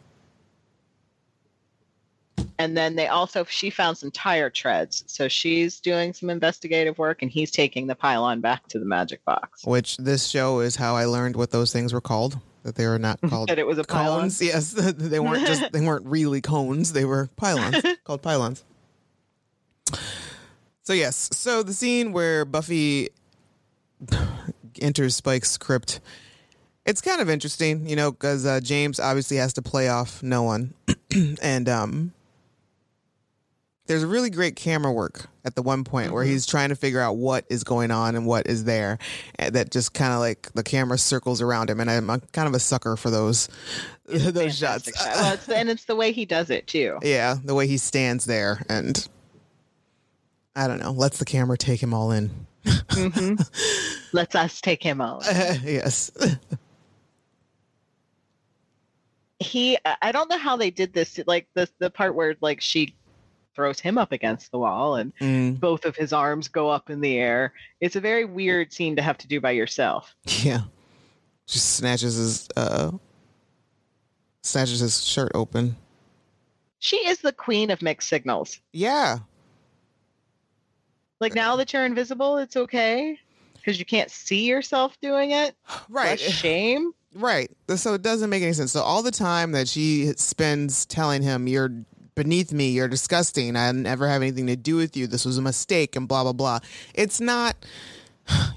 And then they also, she found some tire treads. So she's doing some investigative work and he's taking the pylon back to the magic box. Which this show is how I learned what those things were called, that they were not called that it was a cones. Pylon. Yes, they weren't just, they weren't really cones. They were pylons, called pylons. So yes, so the scene where Buffy enters Spike's crypt, it's kind of interesting, you know, because uh, James obviously has to play off no one. And, um... there's really great camera work at the one point mm-hmm. where he's trying to figure out what is going on and what is there, and that just kind of like the camera circles around him. And I'm, I'm kind of a sucker for those, it's those shots. Shot. Well, it's, and it's the way he does it too. Yeah. The way he stands there and I don't know, lets the camera take him all in. Mm-hmm. Let's us take him all. Uh, yes. He, I don't know how they did this. Like the, the part where like she throws him up against the wall and mm. both of his arms go up in the air. It's a very weird scene to have to do by yourself. Yeah. Just snatches his, uh, snatches his shirt open. She is the queen of mixed signals. Yeah. Like now that you're invisible, it's okay. Cause you can't see yourself doing it. Right. That's shame. Right. So it doesn't make any sense. So all the time that she spends telling him you're beneath me, you're disgusting, I never have anything to do with you, this was a mistake, and blah blah blah, it's not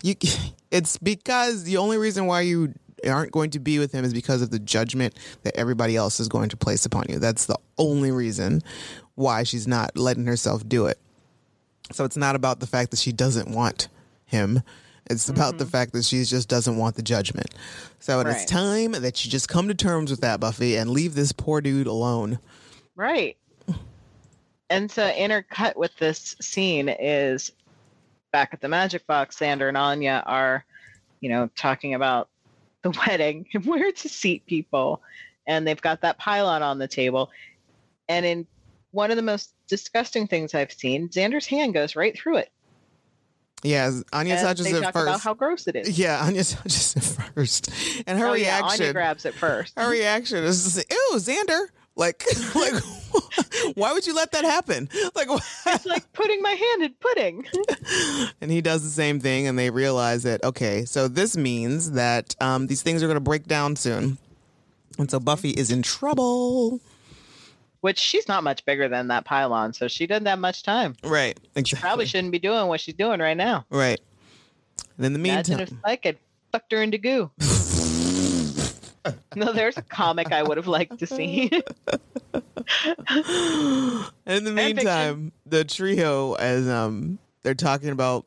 you, it's because the only reason why you aren't going to be with him is because of the judgment that everybody else is going to place upon you. That's the only reason why she's not letting herself do it. So it's not about the fact that she doesn't want him. It's about mm-hmm. the fact that she just doesn't want the judgment. So right. it's time that you just come to terms with that, Buffy, and leave this poor dude alone. Right. And so intercut with this scene is back at the magic box, Xander and Anya are, you know, talking about the wedding and where to seat people. And they've got that pylon on the table. And in one of the most disgusting things I've seen, Xander's hand goes right through it. Yeah, Anya touches it first. They talk about how gross it is. Yeah, Anya touches it first, and her oh, yeah, reaction. Anya grabs it first. Her reaction is just like, "Ew, Xander!" Like, like, why would you let that happen? Like, it's like putting my hand in pudding. And he does the same thing, and they realize that okay, so this means that um, these things are going to break down soon, and so Buffy is in trouble. Which she's not much bigger than that pylon, so she doesn't have much time. Right. Exactly. She probably shouldn't be doing what she's doing right now. Right. And in the meantime, imagine if Spike had fucked her into goo. No, there's a comic I would have liked to see. And in the meantime, the trio, as um, they're talking about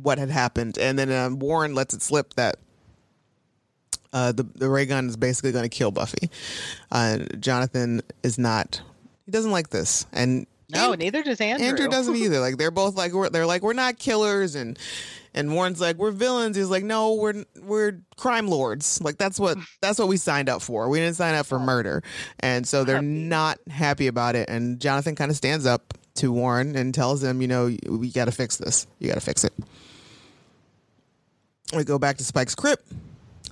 what had happened, and then um, Warren lets it slip that Uh, the, the ray gun is basically going to kill Buffy. Uh, Jonathan is not. He doesn't like this, and no, and, neither does Andrew. Andrew doesn't either. Like they're both like we're, they're like we're not killers, and and Warren's like we're villains. He's like no, we're we're crime lords. Like that's what that's what we signed up for. We didn't sign up for murder, and so they're happy. not happy about it. And Jonathan kind of stands up to Warren and tells him, you know, we got to fix this. You got to fix it. We go back to Spike's crib.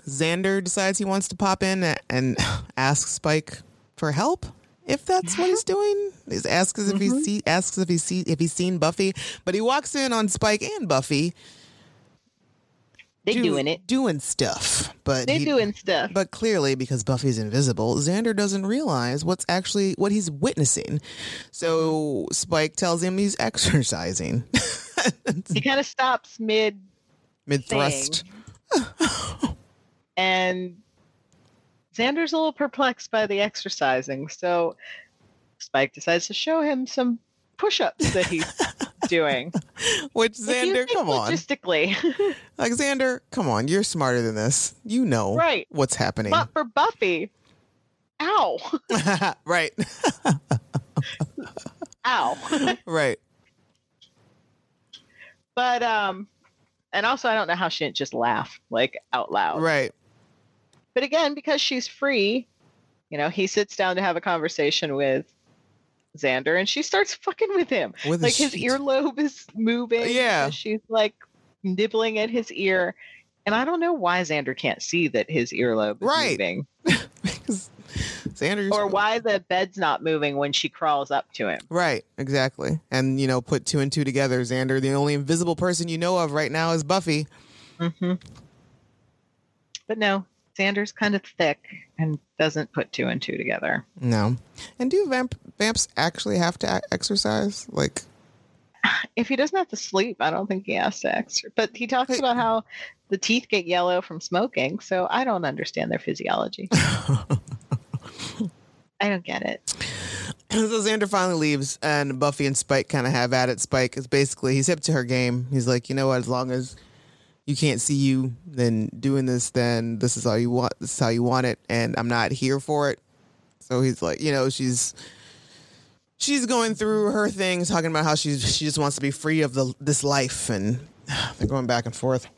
Xander decides he wants to pop in and ask Spike for help, if that's what he's doing. He asks if mm-hmm. he see, asks if he see, if he's seen Buffy, but he walks in on Spike and Buffy. They do, doing it, doing stuff, but they doing stuff. But clearly, because Buffy's invisible, Xander doesn't realize what's actually what he's witnessing. So Spike tells him he's exercising. He kind of stops mid mid thrust. And Xander's a little perplexed by the exercising, so Spike decides to show him some push-ups that he's doing. Which Xander, come on. Logistically. Like, Xander, come on, you're smarter than this. You know right. what's happening. But for Buffy, ow. Right. Ow. Right. But, um, and also I don't know how she didn't just laugh, like, out loud. Right. But again, because she's free, you know, he sits down to have a conversation with Xander and she starts fucking with him. With like his sheet. earlobe is moving. Yeah. She's like nibbling at his ear. And I don't know why Xander can't see that his earlobe is right. moving. Xander, or why the bed's not moving when she crawls up to him. Right. Exactly. And, you know, put two and two together. Xander, the only invisible person you know of right now is Buffy. Mm-hmm. But no. Xander's kind of thick and doesn't put two and two together. No. And do vamp- vamps actually have to exercise? Like, if he doesn't have to sleep, I don't think he has to exercise. But he talks hey. about how the teeth get yellow from smoking, so I don't understand their physiology. I don't get it. So Xander finally leaves, and Buffy and Spike kind of have at it. Spike is basically, he's hip to her game. He's like, you know what, as long as you can't see you, then doing this, then this is all you want. This is how you want it. And I'm not here for it. So he's like, you know, she's, she's going through her things, talking about how she's, she just wants to be free of the, this life. And they're going back and forth.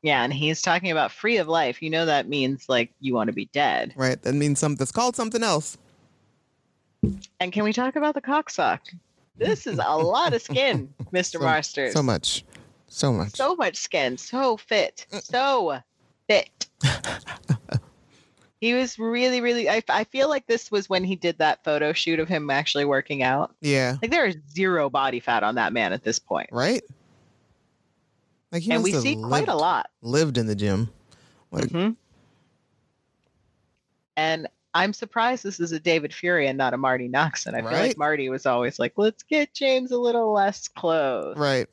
Yeah. And he's talking about free of life. You know, that means like you want to be dead. Right. That means something that's called something else. And can we talk about the cocksock? This is a lot of skin, Mister So, Marsters. So much. So much. So much skin. So fit. So fit. He was really, really... I, I feel like this was when he did that photo shoot of him actually working out. Yeah. Like, there is zero body fat on that man at this point. Right? Like he and we see lived, quite a lot. Lived in the gym. Like, mm-hmm. And I'm surprised this is a David Fury and not a Marty Noxon. I right? feel like Marty was always like, let's get James a little less clothes. Right.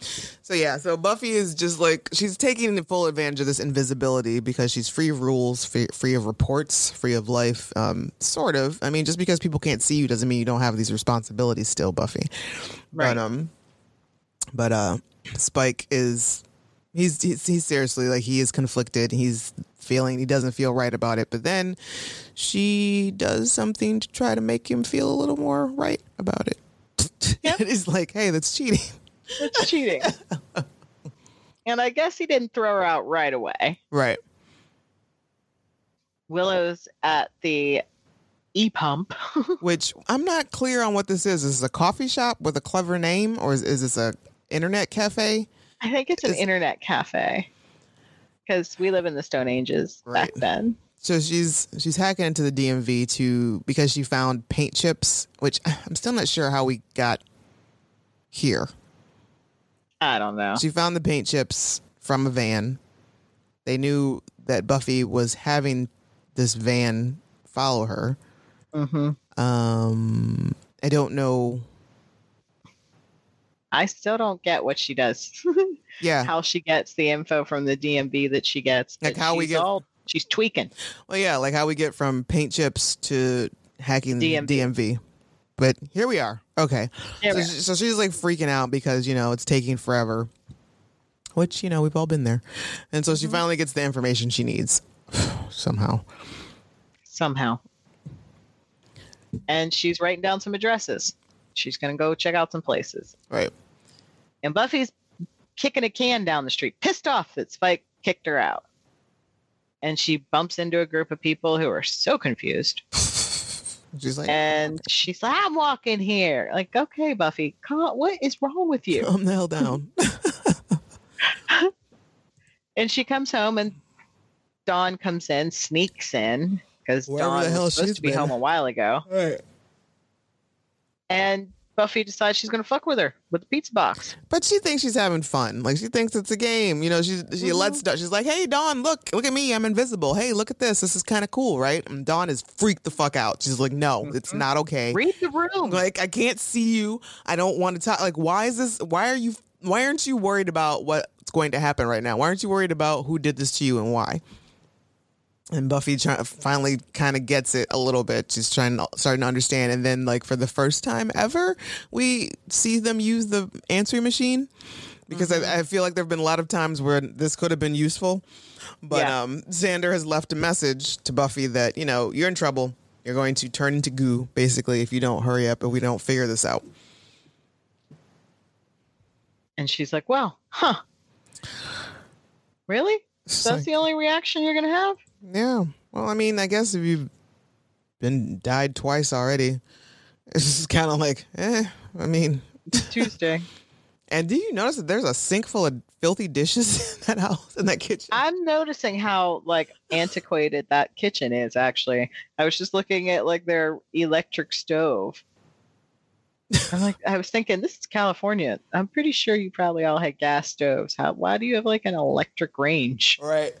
So yeah, so Buffy is just like, she's taking full advantage of this invisibility because she's free of rules, free, free of reports, free of life, um, sort of. I mean, just because people can't see you doesn't mean you don't have these responsibilities still, Buffy. Right. But, um, but uh, Spike is, he's, he's, he's seriously, like, he is conflicted. He's feeling, he doesn't feel right about it. But then she does something to try to make him feel a little more right about it. Yep. It is like, hey, that's cheating. It's cheating. And I guess he didn't throw her out right away. Right. Willow's at the e-pump. Which I'm not clear on what this is. Is this a coffee shop with a clever name? Or is, is this a internet cafe? I think it's an it's, internet cafe. Because we live in the Stone Ages right. back then. So she's she's hacking into the D M V to because she found paint chips, which I'm still not sure how we got here. I don't know. She found the paint chips from a van. They knew that Buffy was having this van follow her. Mm-hmm. Um, I don't know. I still don't get what she does. Yeah. How she gets the info from the D M V that she gets. Like how she's we get. All, she's tweaking. Well, yeah. Like how we get from paint chips to hacking the D M V. But here we are. Okay. Yeah, so, right. so she's like freaking out because, you know, it's taking forever, which, you know, we've all been there. And so she mm-hmm. finally gets the information she needs somehow. Somehow. And she's writing down some addresses. She's going to go check out some places. Right. And Buffy's kicking a can down the street, pissed off that Spike kicked her out. And she bumps into a group of people who are so confused. She's like, and she's like, I'm walking here. Like, okay, Buffy, calm, what is wrong with you? Calm the hell down. And she comes home, and Dawn comes in, sneaks in, because Dawn was supposed to be been. home a while ago. Right. And Buffy decides she's going to fuck with her with the pizza box. But she thinks she's having fun. Like, she thinks it's a game. You know, she, she mm-hmm. lets Dawn. She's like, hey, Dawn, look. Look at me. I'm invisible. Hey, look at this. This is kind of cool, right? And Dawn is freaked the fuck out. She's like, no, mm-hmm. it's not okay. Read the room. Like, I can't see you. I don't want to talk. Like, why is this? Why are you? Why aren't you worried about what's going to happen right now? Why aren't you worried about who did this to you and why? And Buffy try- finally kind of gets it a little bit. She's trying to, starting to understand. And then, like, for the first time ever, we see them use the answering machine. Because mm-hmm. I, I feel like there have been a lot of times where this could have been useful. But yeah. um, Xander has left a message to Buffy that, you know, you're in trouble. You're going to turn into goo, basically, if you don't hurry up and we don't figure this out. And she's like, well, huh. Really? So that's like, the only reaction you're going to have? Yeah. Well, I mean, I guess if you've been died twice already, it's just kind of like, eh, I mean. Tuesday. And do you notice that there's a sink full of filthy dishes in that house, in that kitchen? I'm noticing how, like, antiquated that kitchen is, actually. I was just looking at, like, their electric stove. I'm like, I was thinking, this is California. I'm pretty sure you probably all had gas stoves. How? Why do you have, like, an electric range? Right.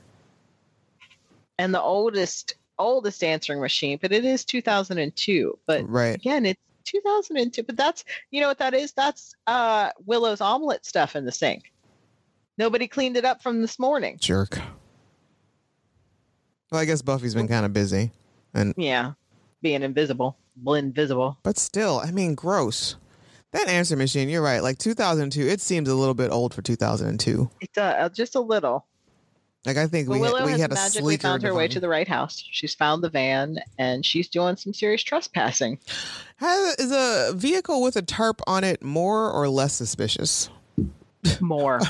And the oldest, oldest answering machine, but it is two thousand two. But right. again, it's two thousand two. But that's, you know what that is? That's uh, Willow's omelet stuff in the sink. Nobody cleaned it up from this morning. Jerk. Well, I guess Buffy's been kind of busy, and yeah, being invisible, invisible. But still, I mean, gross. That answering machine. You're right. Like two thousand two, it seems a little bit old for two thousand two. It does, just a little. Like, I think we, well, Willow we has had a magically found her design. way to the right house. She's found the van, and she's doing some serious trespassing. How, is a vehicle with a tarp on it more or less suspicious? More.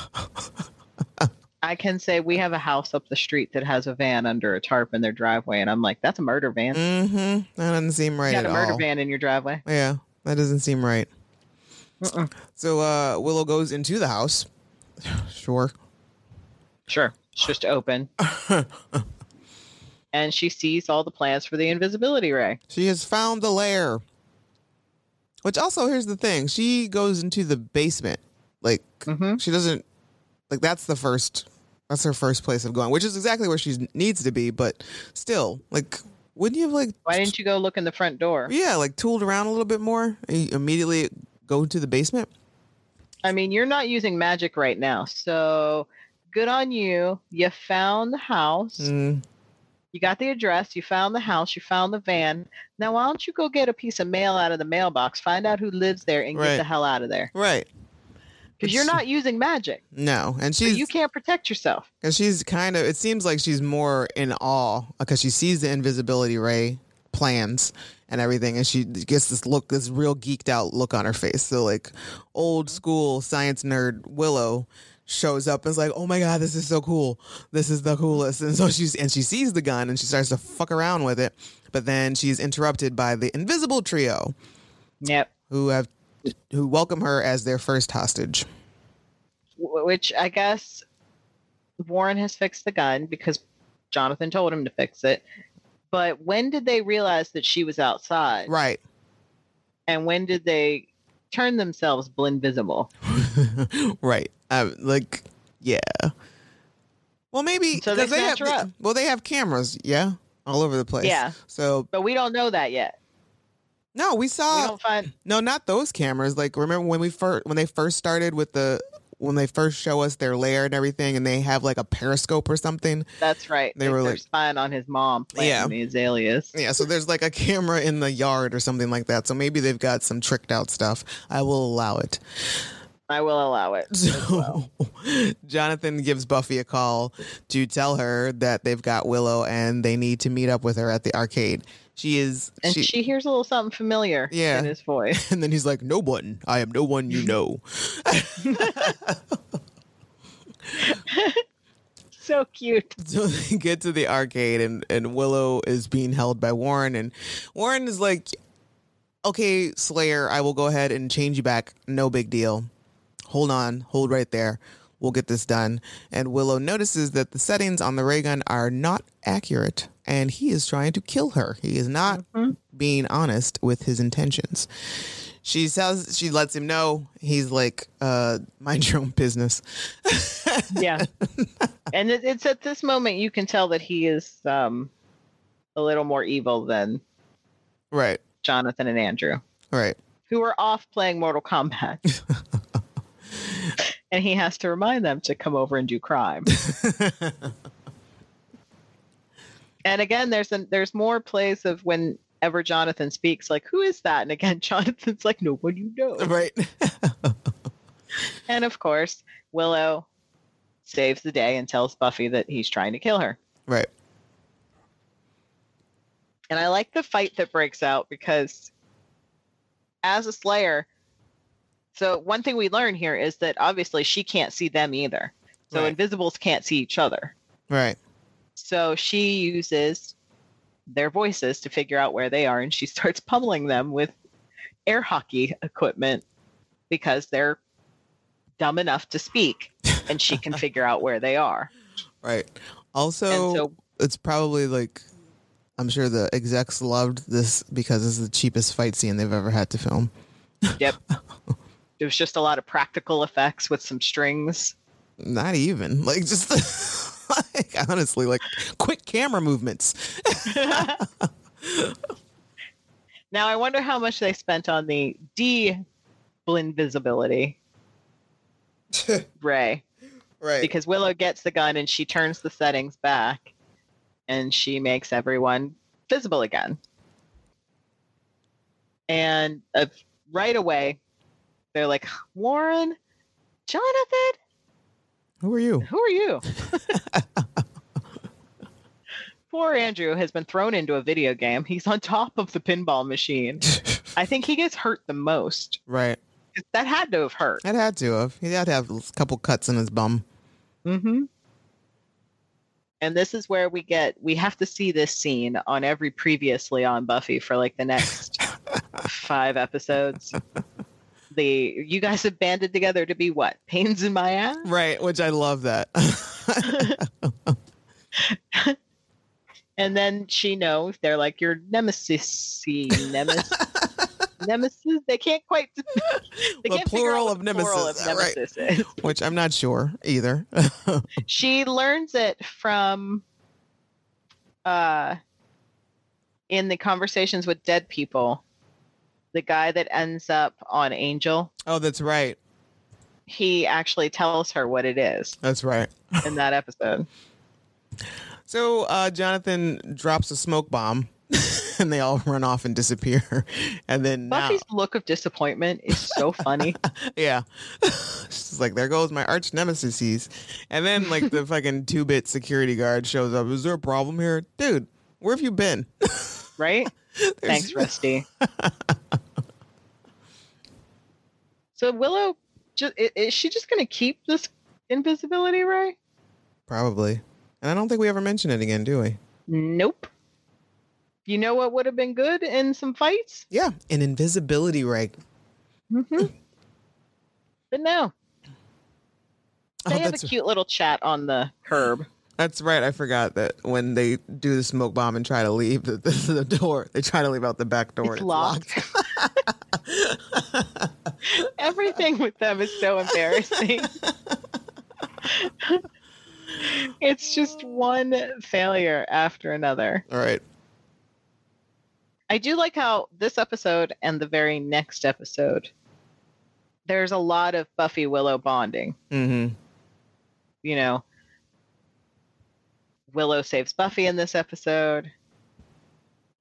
I can say we have a house up the street that has a van under a tarp in their driveway, and I'm like, that's a murder van. Mm-hmm. That doesn't seem right at all. You got a murder all. van in your driveway. Yeah, that doesn't seem right. Uh-uh. So uh, Willow goes into the house. Sure. Sure. It's just open. And she sees all the plans for the invisibility ray. She has found the lair. Which also, here's the thing. She goes into the basement. Like, mm-hmm. she doesn't... Like, that's the first... That's her first place of going, which is exactly where she needs to be, but still, like, wouldn't you have, like... Why didn't you go look in the front door? Yeah, like, tooled around a little bit more and immediately go to the basement? I mean, you're not using magic right now, so good on you. You found the house. Mm. You got the address. You found the house. You found the van. Now, why don't you go get a piece of mail out of the mailbox, find out who lives there, and right. get the hell out of there. Right. Because you're not using magic. No. And she's, so you can't protect yourself. And she's kind of, it seems like she's more in awe because she sees the invisibility ray plans and everything. And she gets this look, this real geeked out look on her face. So like old school science nerd Willow shows up and is like, oh my God, this is so cool. This is the coolest. And so she's, and she sees the gun and she starts to fuck around with it. But then she's interrupted by the invisible trio. Yep. Who have, who welcome her as their first hostage. Which I guess Warren has fixed the gun because Jonathan told him to fix it. But when did they realize that she was outside? Right. And when did they turn themselves invisible? Right. Um, like, yeah. Well, maybe. So they, they have, her up. Well, they have cameras, yeah, all over the place. Yeah. So, but we don't know that yet. No, we saw. We don't find- no, not those cameras. Like, remember when we first when they first started with the when they first show us their lair and everything, and they have like a periscope or something. That's right. They like were like spying on his mom. Yeah, the azaleas. Yeah, so there's like a camera in the yard or something like that. So maybe they've got some tricked out stuff. I will allow it. I will allow it. So, well. Jonathan gives Buffy a call to tell her that they've got Willow and they need to meet up with her at the arcade. She is, and she, she hears a little something familiar yeah. in his voice. And then he's like, "No one, I am no one you know." So cute. So they get to the arcade, and and Willow is being held by Warren, and Warren is like, "Okay, Slayer, I will go ahead and change you back. No big deal. Hold on, hold right there. We'll get this done." And Willow notices that the settings on the ray gun are not accurate, and he is trying to kill her. He is not mm-hmm. being honest with his intentions. She says, she lets him know. He's like, uh, "Mind your own business." Yeah. And it, it's at this moment you can tell that he is um, a little more evil than right Jonathan and Andrew. Right. Who are off playing Mortal Kombat. And he has to remind them to come over and do crime. And again, there's an, there's more plays of whenever Jonathan speaks, like, "Who is that?" And again, Jonathan's like, "No one you know." Right. And of course, Willow saves the day and tells Buffy that he's trying to kill her. Right. And I like the fight that breaks out because as a Slayer, so one thing we learn here is that obviously she can't see them either. So right. Invisibles can't see each other. Right. So she uses their voices to figure out where they are, and she starts pummeling them with air hockey equipment because they're dumb enough to speak, and she can figure out where they are. Right. Also, so, it's probably like, I'm sure the execs loved this because this is the cheapest fight scene they've ever had to film. Yep. It was just a lot of practical effects with some strings. Not even. Like, just like, honestly, like quick camera movements. Now, I wonder how much they spent on the de-invisibility ray. Right. Because Willow gets the gun and she turns the settings back and she makes everyone visible again. And uh, right away, they're like, "Warren, Jonathan, who are you? Who are you?" Poor Andrew has been thrown into a video game. He's on top of the pinball machine. I think he gets hurt the most. Right. That had to have hurt. That had to have. He had to have a couple cuts in his bum. Mm-hmm. And this is where we get, we have to see this scene on every previously on Buffy for like the next five episodes. The, you guys have banded together to be what? Pains in my ass? Right, which I love that. And then she knows, they're like, "Your nemesis, nemesis." Nemesis? They can't quite. They the can't plural of the nemesis. Plural of nemesis right. Which I'm not sure either. She learns it from uh, in the conversations with dead people. The guy that ends up on Angel. Oh, that's right. he actually tells her what it is. That's right. In that episode. So uh, Jonathan drops a smoke bomb and they all run off and disappear. And then Buffy's now... look of disappointment is so funny. Yeah. She's like, there goes my arch nemesis. And then like the fucking two-bit security guard shows up. Is there a problem here? Dude, where have you been? Right? Thanks, Rusty. So Willow, just, is she just going to keep this invisibility ray? Probably. And I don't think we ever mention it again, do we? Nope. You know what would have been good in some fights? Yeah, an invisibility ray. Mm-hmm. But no. They oh, have a cute right. little chat on the curb. That's right. I forgot that when they do the smoke bomb and try to leave the, the, the door, they try to leave out the back door. It's, and it's locked. locked. Everything with them is so embarrassing. It's just one failure after another. All right. I do like how this episode and the very next episode, there's a lot of Buffy Willow bonding. Mm-hmm. You know, Willow saves Buffy in this episode,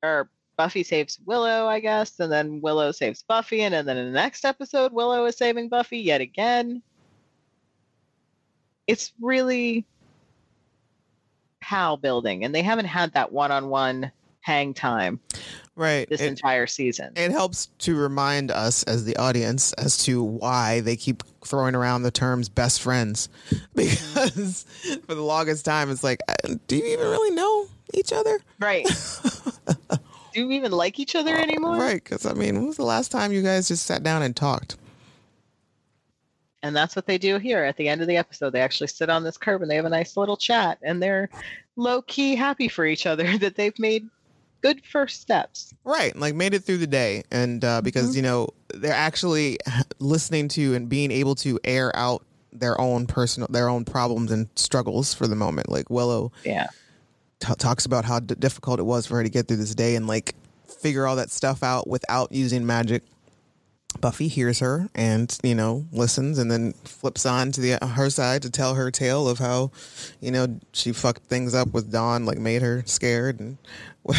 or Buffy saves Willow, I guess, and then Willow saves Buffy, and, and then in the next episode, Willow is saving Buffy yet again. It's really pal building, and they haven't had that one-on-one hang time right this it, entire season. It helps to remind us as the audience as to why they keep throwing around the terms best friends, because for the longest time it's like, do you even really know each other? Right. Do you even like each other anymore? Right. Because I mean, when was the last time you guys just sat down and talked? And that's what they do here at the end of the episode. They actually sit on this curb and they have a nice little chat, and they're low-key happy for each other that they've made good first steps. Right. Like made it through the day. And uh, because, mm-hmm. you know, they're actually listening to and being able to air out their own personal, their own problems and struggles for the moment. Like Willow yeah. t- talks about how d- difficult it was for her to get through this day and like figure all that stuff out without using magic. Buffy hears her and, you know, listens and then flips on to the her side to tell her tale of how, you know, she fucked things up with Dawn, like made her scared and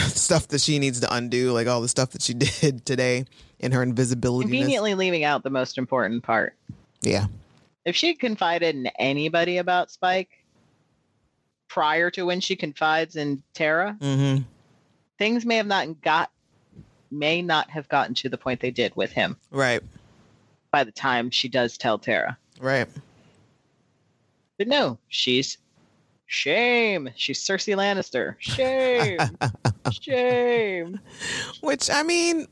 stuff that she needs to undo, like all the stuff that she did today in her invisibility. Conveniently leaving out the most important part. Yeah. If she had confided in anybody about Spike prior to when she confides in Tara, mm-hmm. things may have not got may not have gotten to the point they did with him. Right. By the time she does tell Tara. Right. But no, she's shame. She's Cersei Lannister. Shame. Shame. Which, I mean,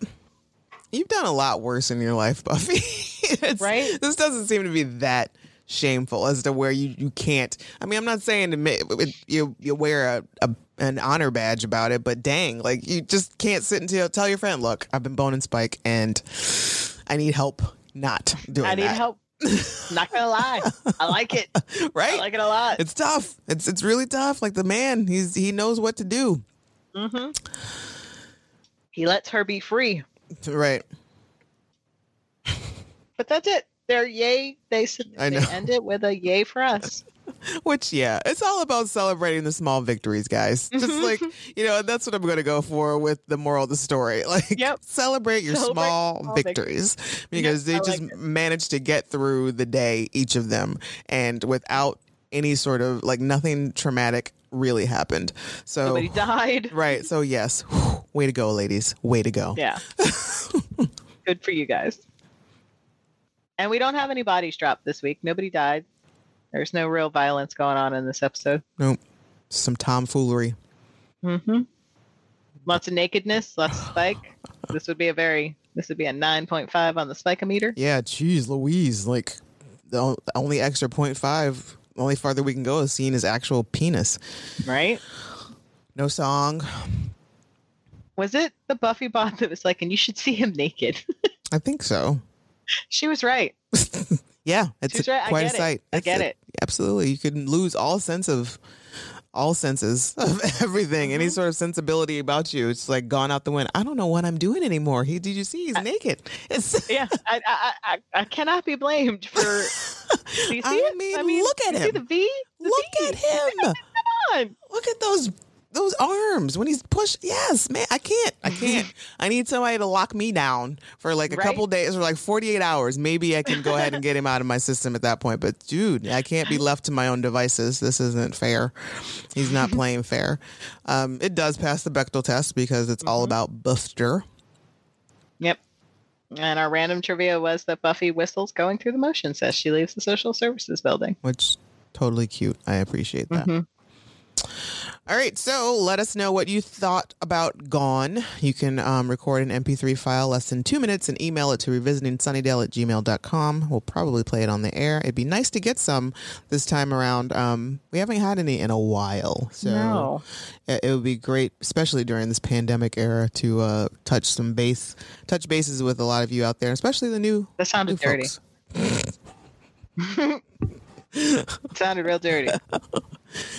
you've done a lot worse in your life, Buffy. Right? This doesn't seem to be that shameful as to where you, you can't. I mean, I'm not saying to me, you, you wear a, a an honor badge about it, but dang, like you just can't sit and tell, tell your friend, look, I've been boning Spike and I need help not doing that. I need that. help. Not gonna lie. I like it. Right? I like it a lot. It's tough. It's it's really tough. Like the man, he's he knows what to do. Mm-hmm. He lets her be free. Right. But that's it. They're yay. They, they end it with a yay for us. Which, yeah, it's all about celebrating the small victories, guys. Just like, you know, that's what I'm going to go for with the moral of the story. Like, yep. celebrate your celebrate small, small victories, victories. Because yep, they I just like managed to get through the day, each of them. And without any sort of like nothing traumatic really happened. So nobody died. Right. So, yes. Whew, way to go, ladies. Way to go. Yeah. Good for you guys. And we don't have any bodies dropped this week. Nobody died. There's no real violence going on in this episode. Nope. Some tomfoolery. Mm-hmm. Lots of nakedness, lots of Spike. This would be a very, this would be a nine point five on the Spike-o-meter. Yeah, geez, Louise. Like, the only extra point five, only farther we can go is seeing his actual penis. Right? No song. Was it the Buffy bot that was like, and you should see him naked? I think so. She was right. Yeah, it's a, right. quite a sight. It. I get it. it. Absolutely. You could lose all sense of all senses of everything, mm-hmm. any sort of sensibility about you. It's like gone out the wind. I don't know what I'm doing anymore. He, did you see? He's I, naked. It's, yeah, I, I I I cannot be blamed for. Do you see I it? Mean, I mean, look at him. See the V? The look V. at him. Come on. Look at those. Those arms when he's pushed. Yes, man. I can't. I can't. I need somebody to lock me down for like a right? couple days or like forty-eight hours. Maybe I can go ahead and get him out of my system at that point. But dude, I can't be left to my own devices. This isn't fair. He's not playing fair. Um, it does pass the Bechdel test because it's mm-hmm. all about Buster. Yep. And our random trivia was that Buffy whistles going through the motions as she leaves the social services building. Which totally cute. I appreciate that. Mm-hmm. All right, so let us know what you thought about Gone. You can um, record an M P three file less than two minutes and email it to revisiting sunnydale at gmail dot com. We'll probably play it on the air. It'd be nice to get some this time around. Um, we haven't had any in a while, so no. it, it would be great, especially during this pandemic era, to uh, touch some base, touch bases with a lot of you out there, especially the new. That sounded new dirty. It sounded real dirty.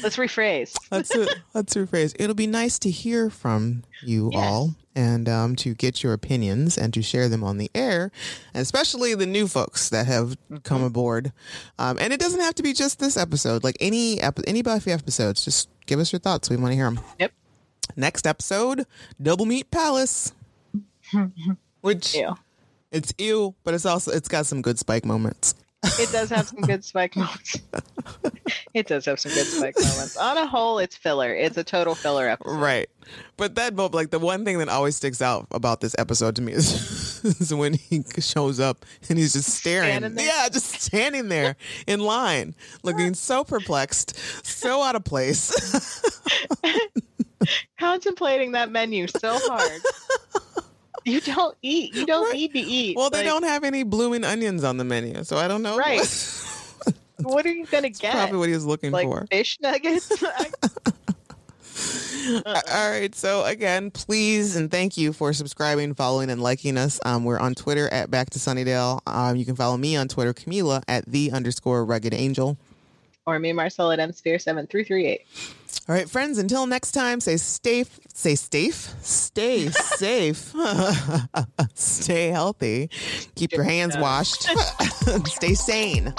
Let's rephrase. let's let's rephrase. It'll be nice to hear from you yes. all and um, to get your opinions and to share them on the air, and especially the new folks that have mm-hmm. come aboard. Um, and it doesn't have to be just this episode. Like any ep- any Buffy episodes, just give us your thoughts. We want to hear them. Yep. Next episode, Double Meat Palace, which ew. It's ew, but it's also it's got some good Spike moments. It does have some good Spike moments. It does have some good Spike moments. On a whole, it's filler. It's a total filler episode. Right. But that, like, the one thing that always sticks out about this episode to me is, is when he shows up and he's just staring. Yeah, just standing there in line, looking so perplexed, so out of place. Contemplating that menu so hard. You don't eat. You don't right. need to eat. Well, they like, don't have any blooming onions on the menu, so I don't know. Right. What, what are you going to get? Probably what he was looking like for. Fish nuggets? Uh-uh. All right. So, again, please and thank you for subscribing, following, and liking us. Um, we're on Twitter at Back to Sunnydale. Um, you can follow me on Twitter, Camila, at the underscore rugged angel. Or me, Marcella, at m sphere seven three three eight. All right, friends, until next time, say safe, say safe, stay safe, stay healthy, keep your hands washed, stay sane.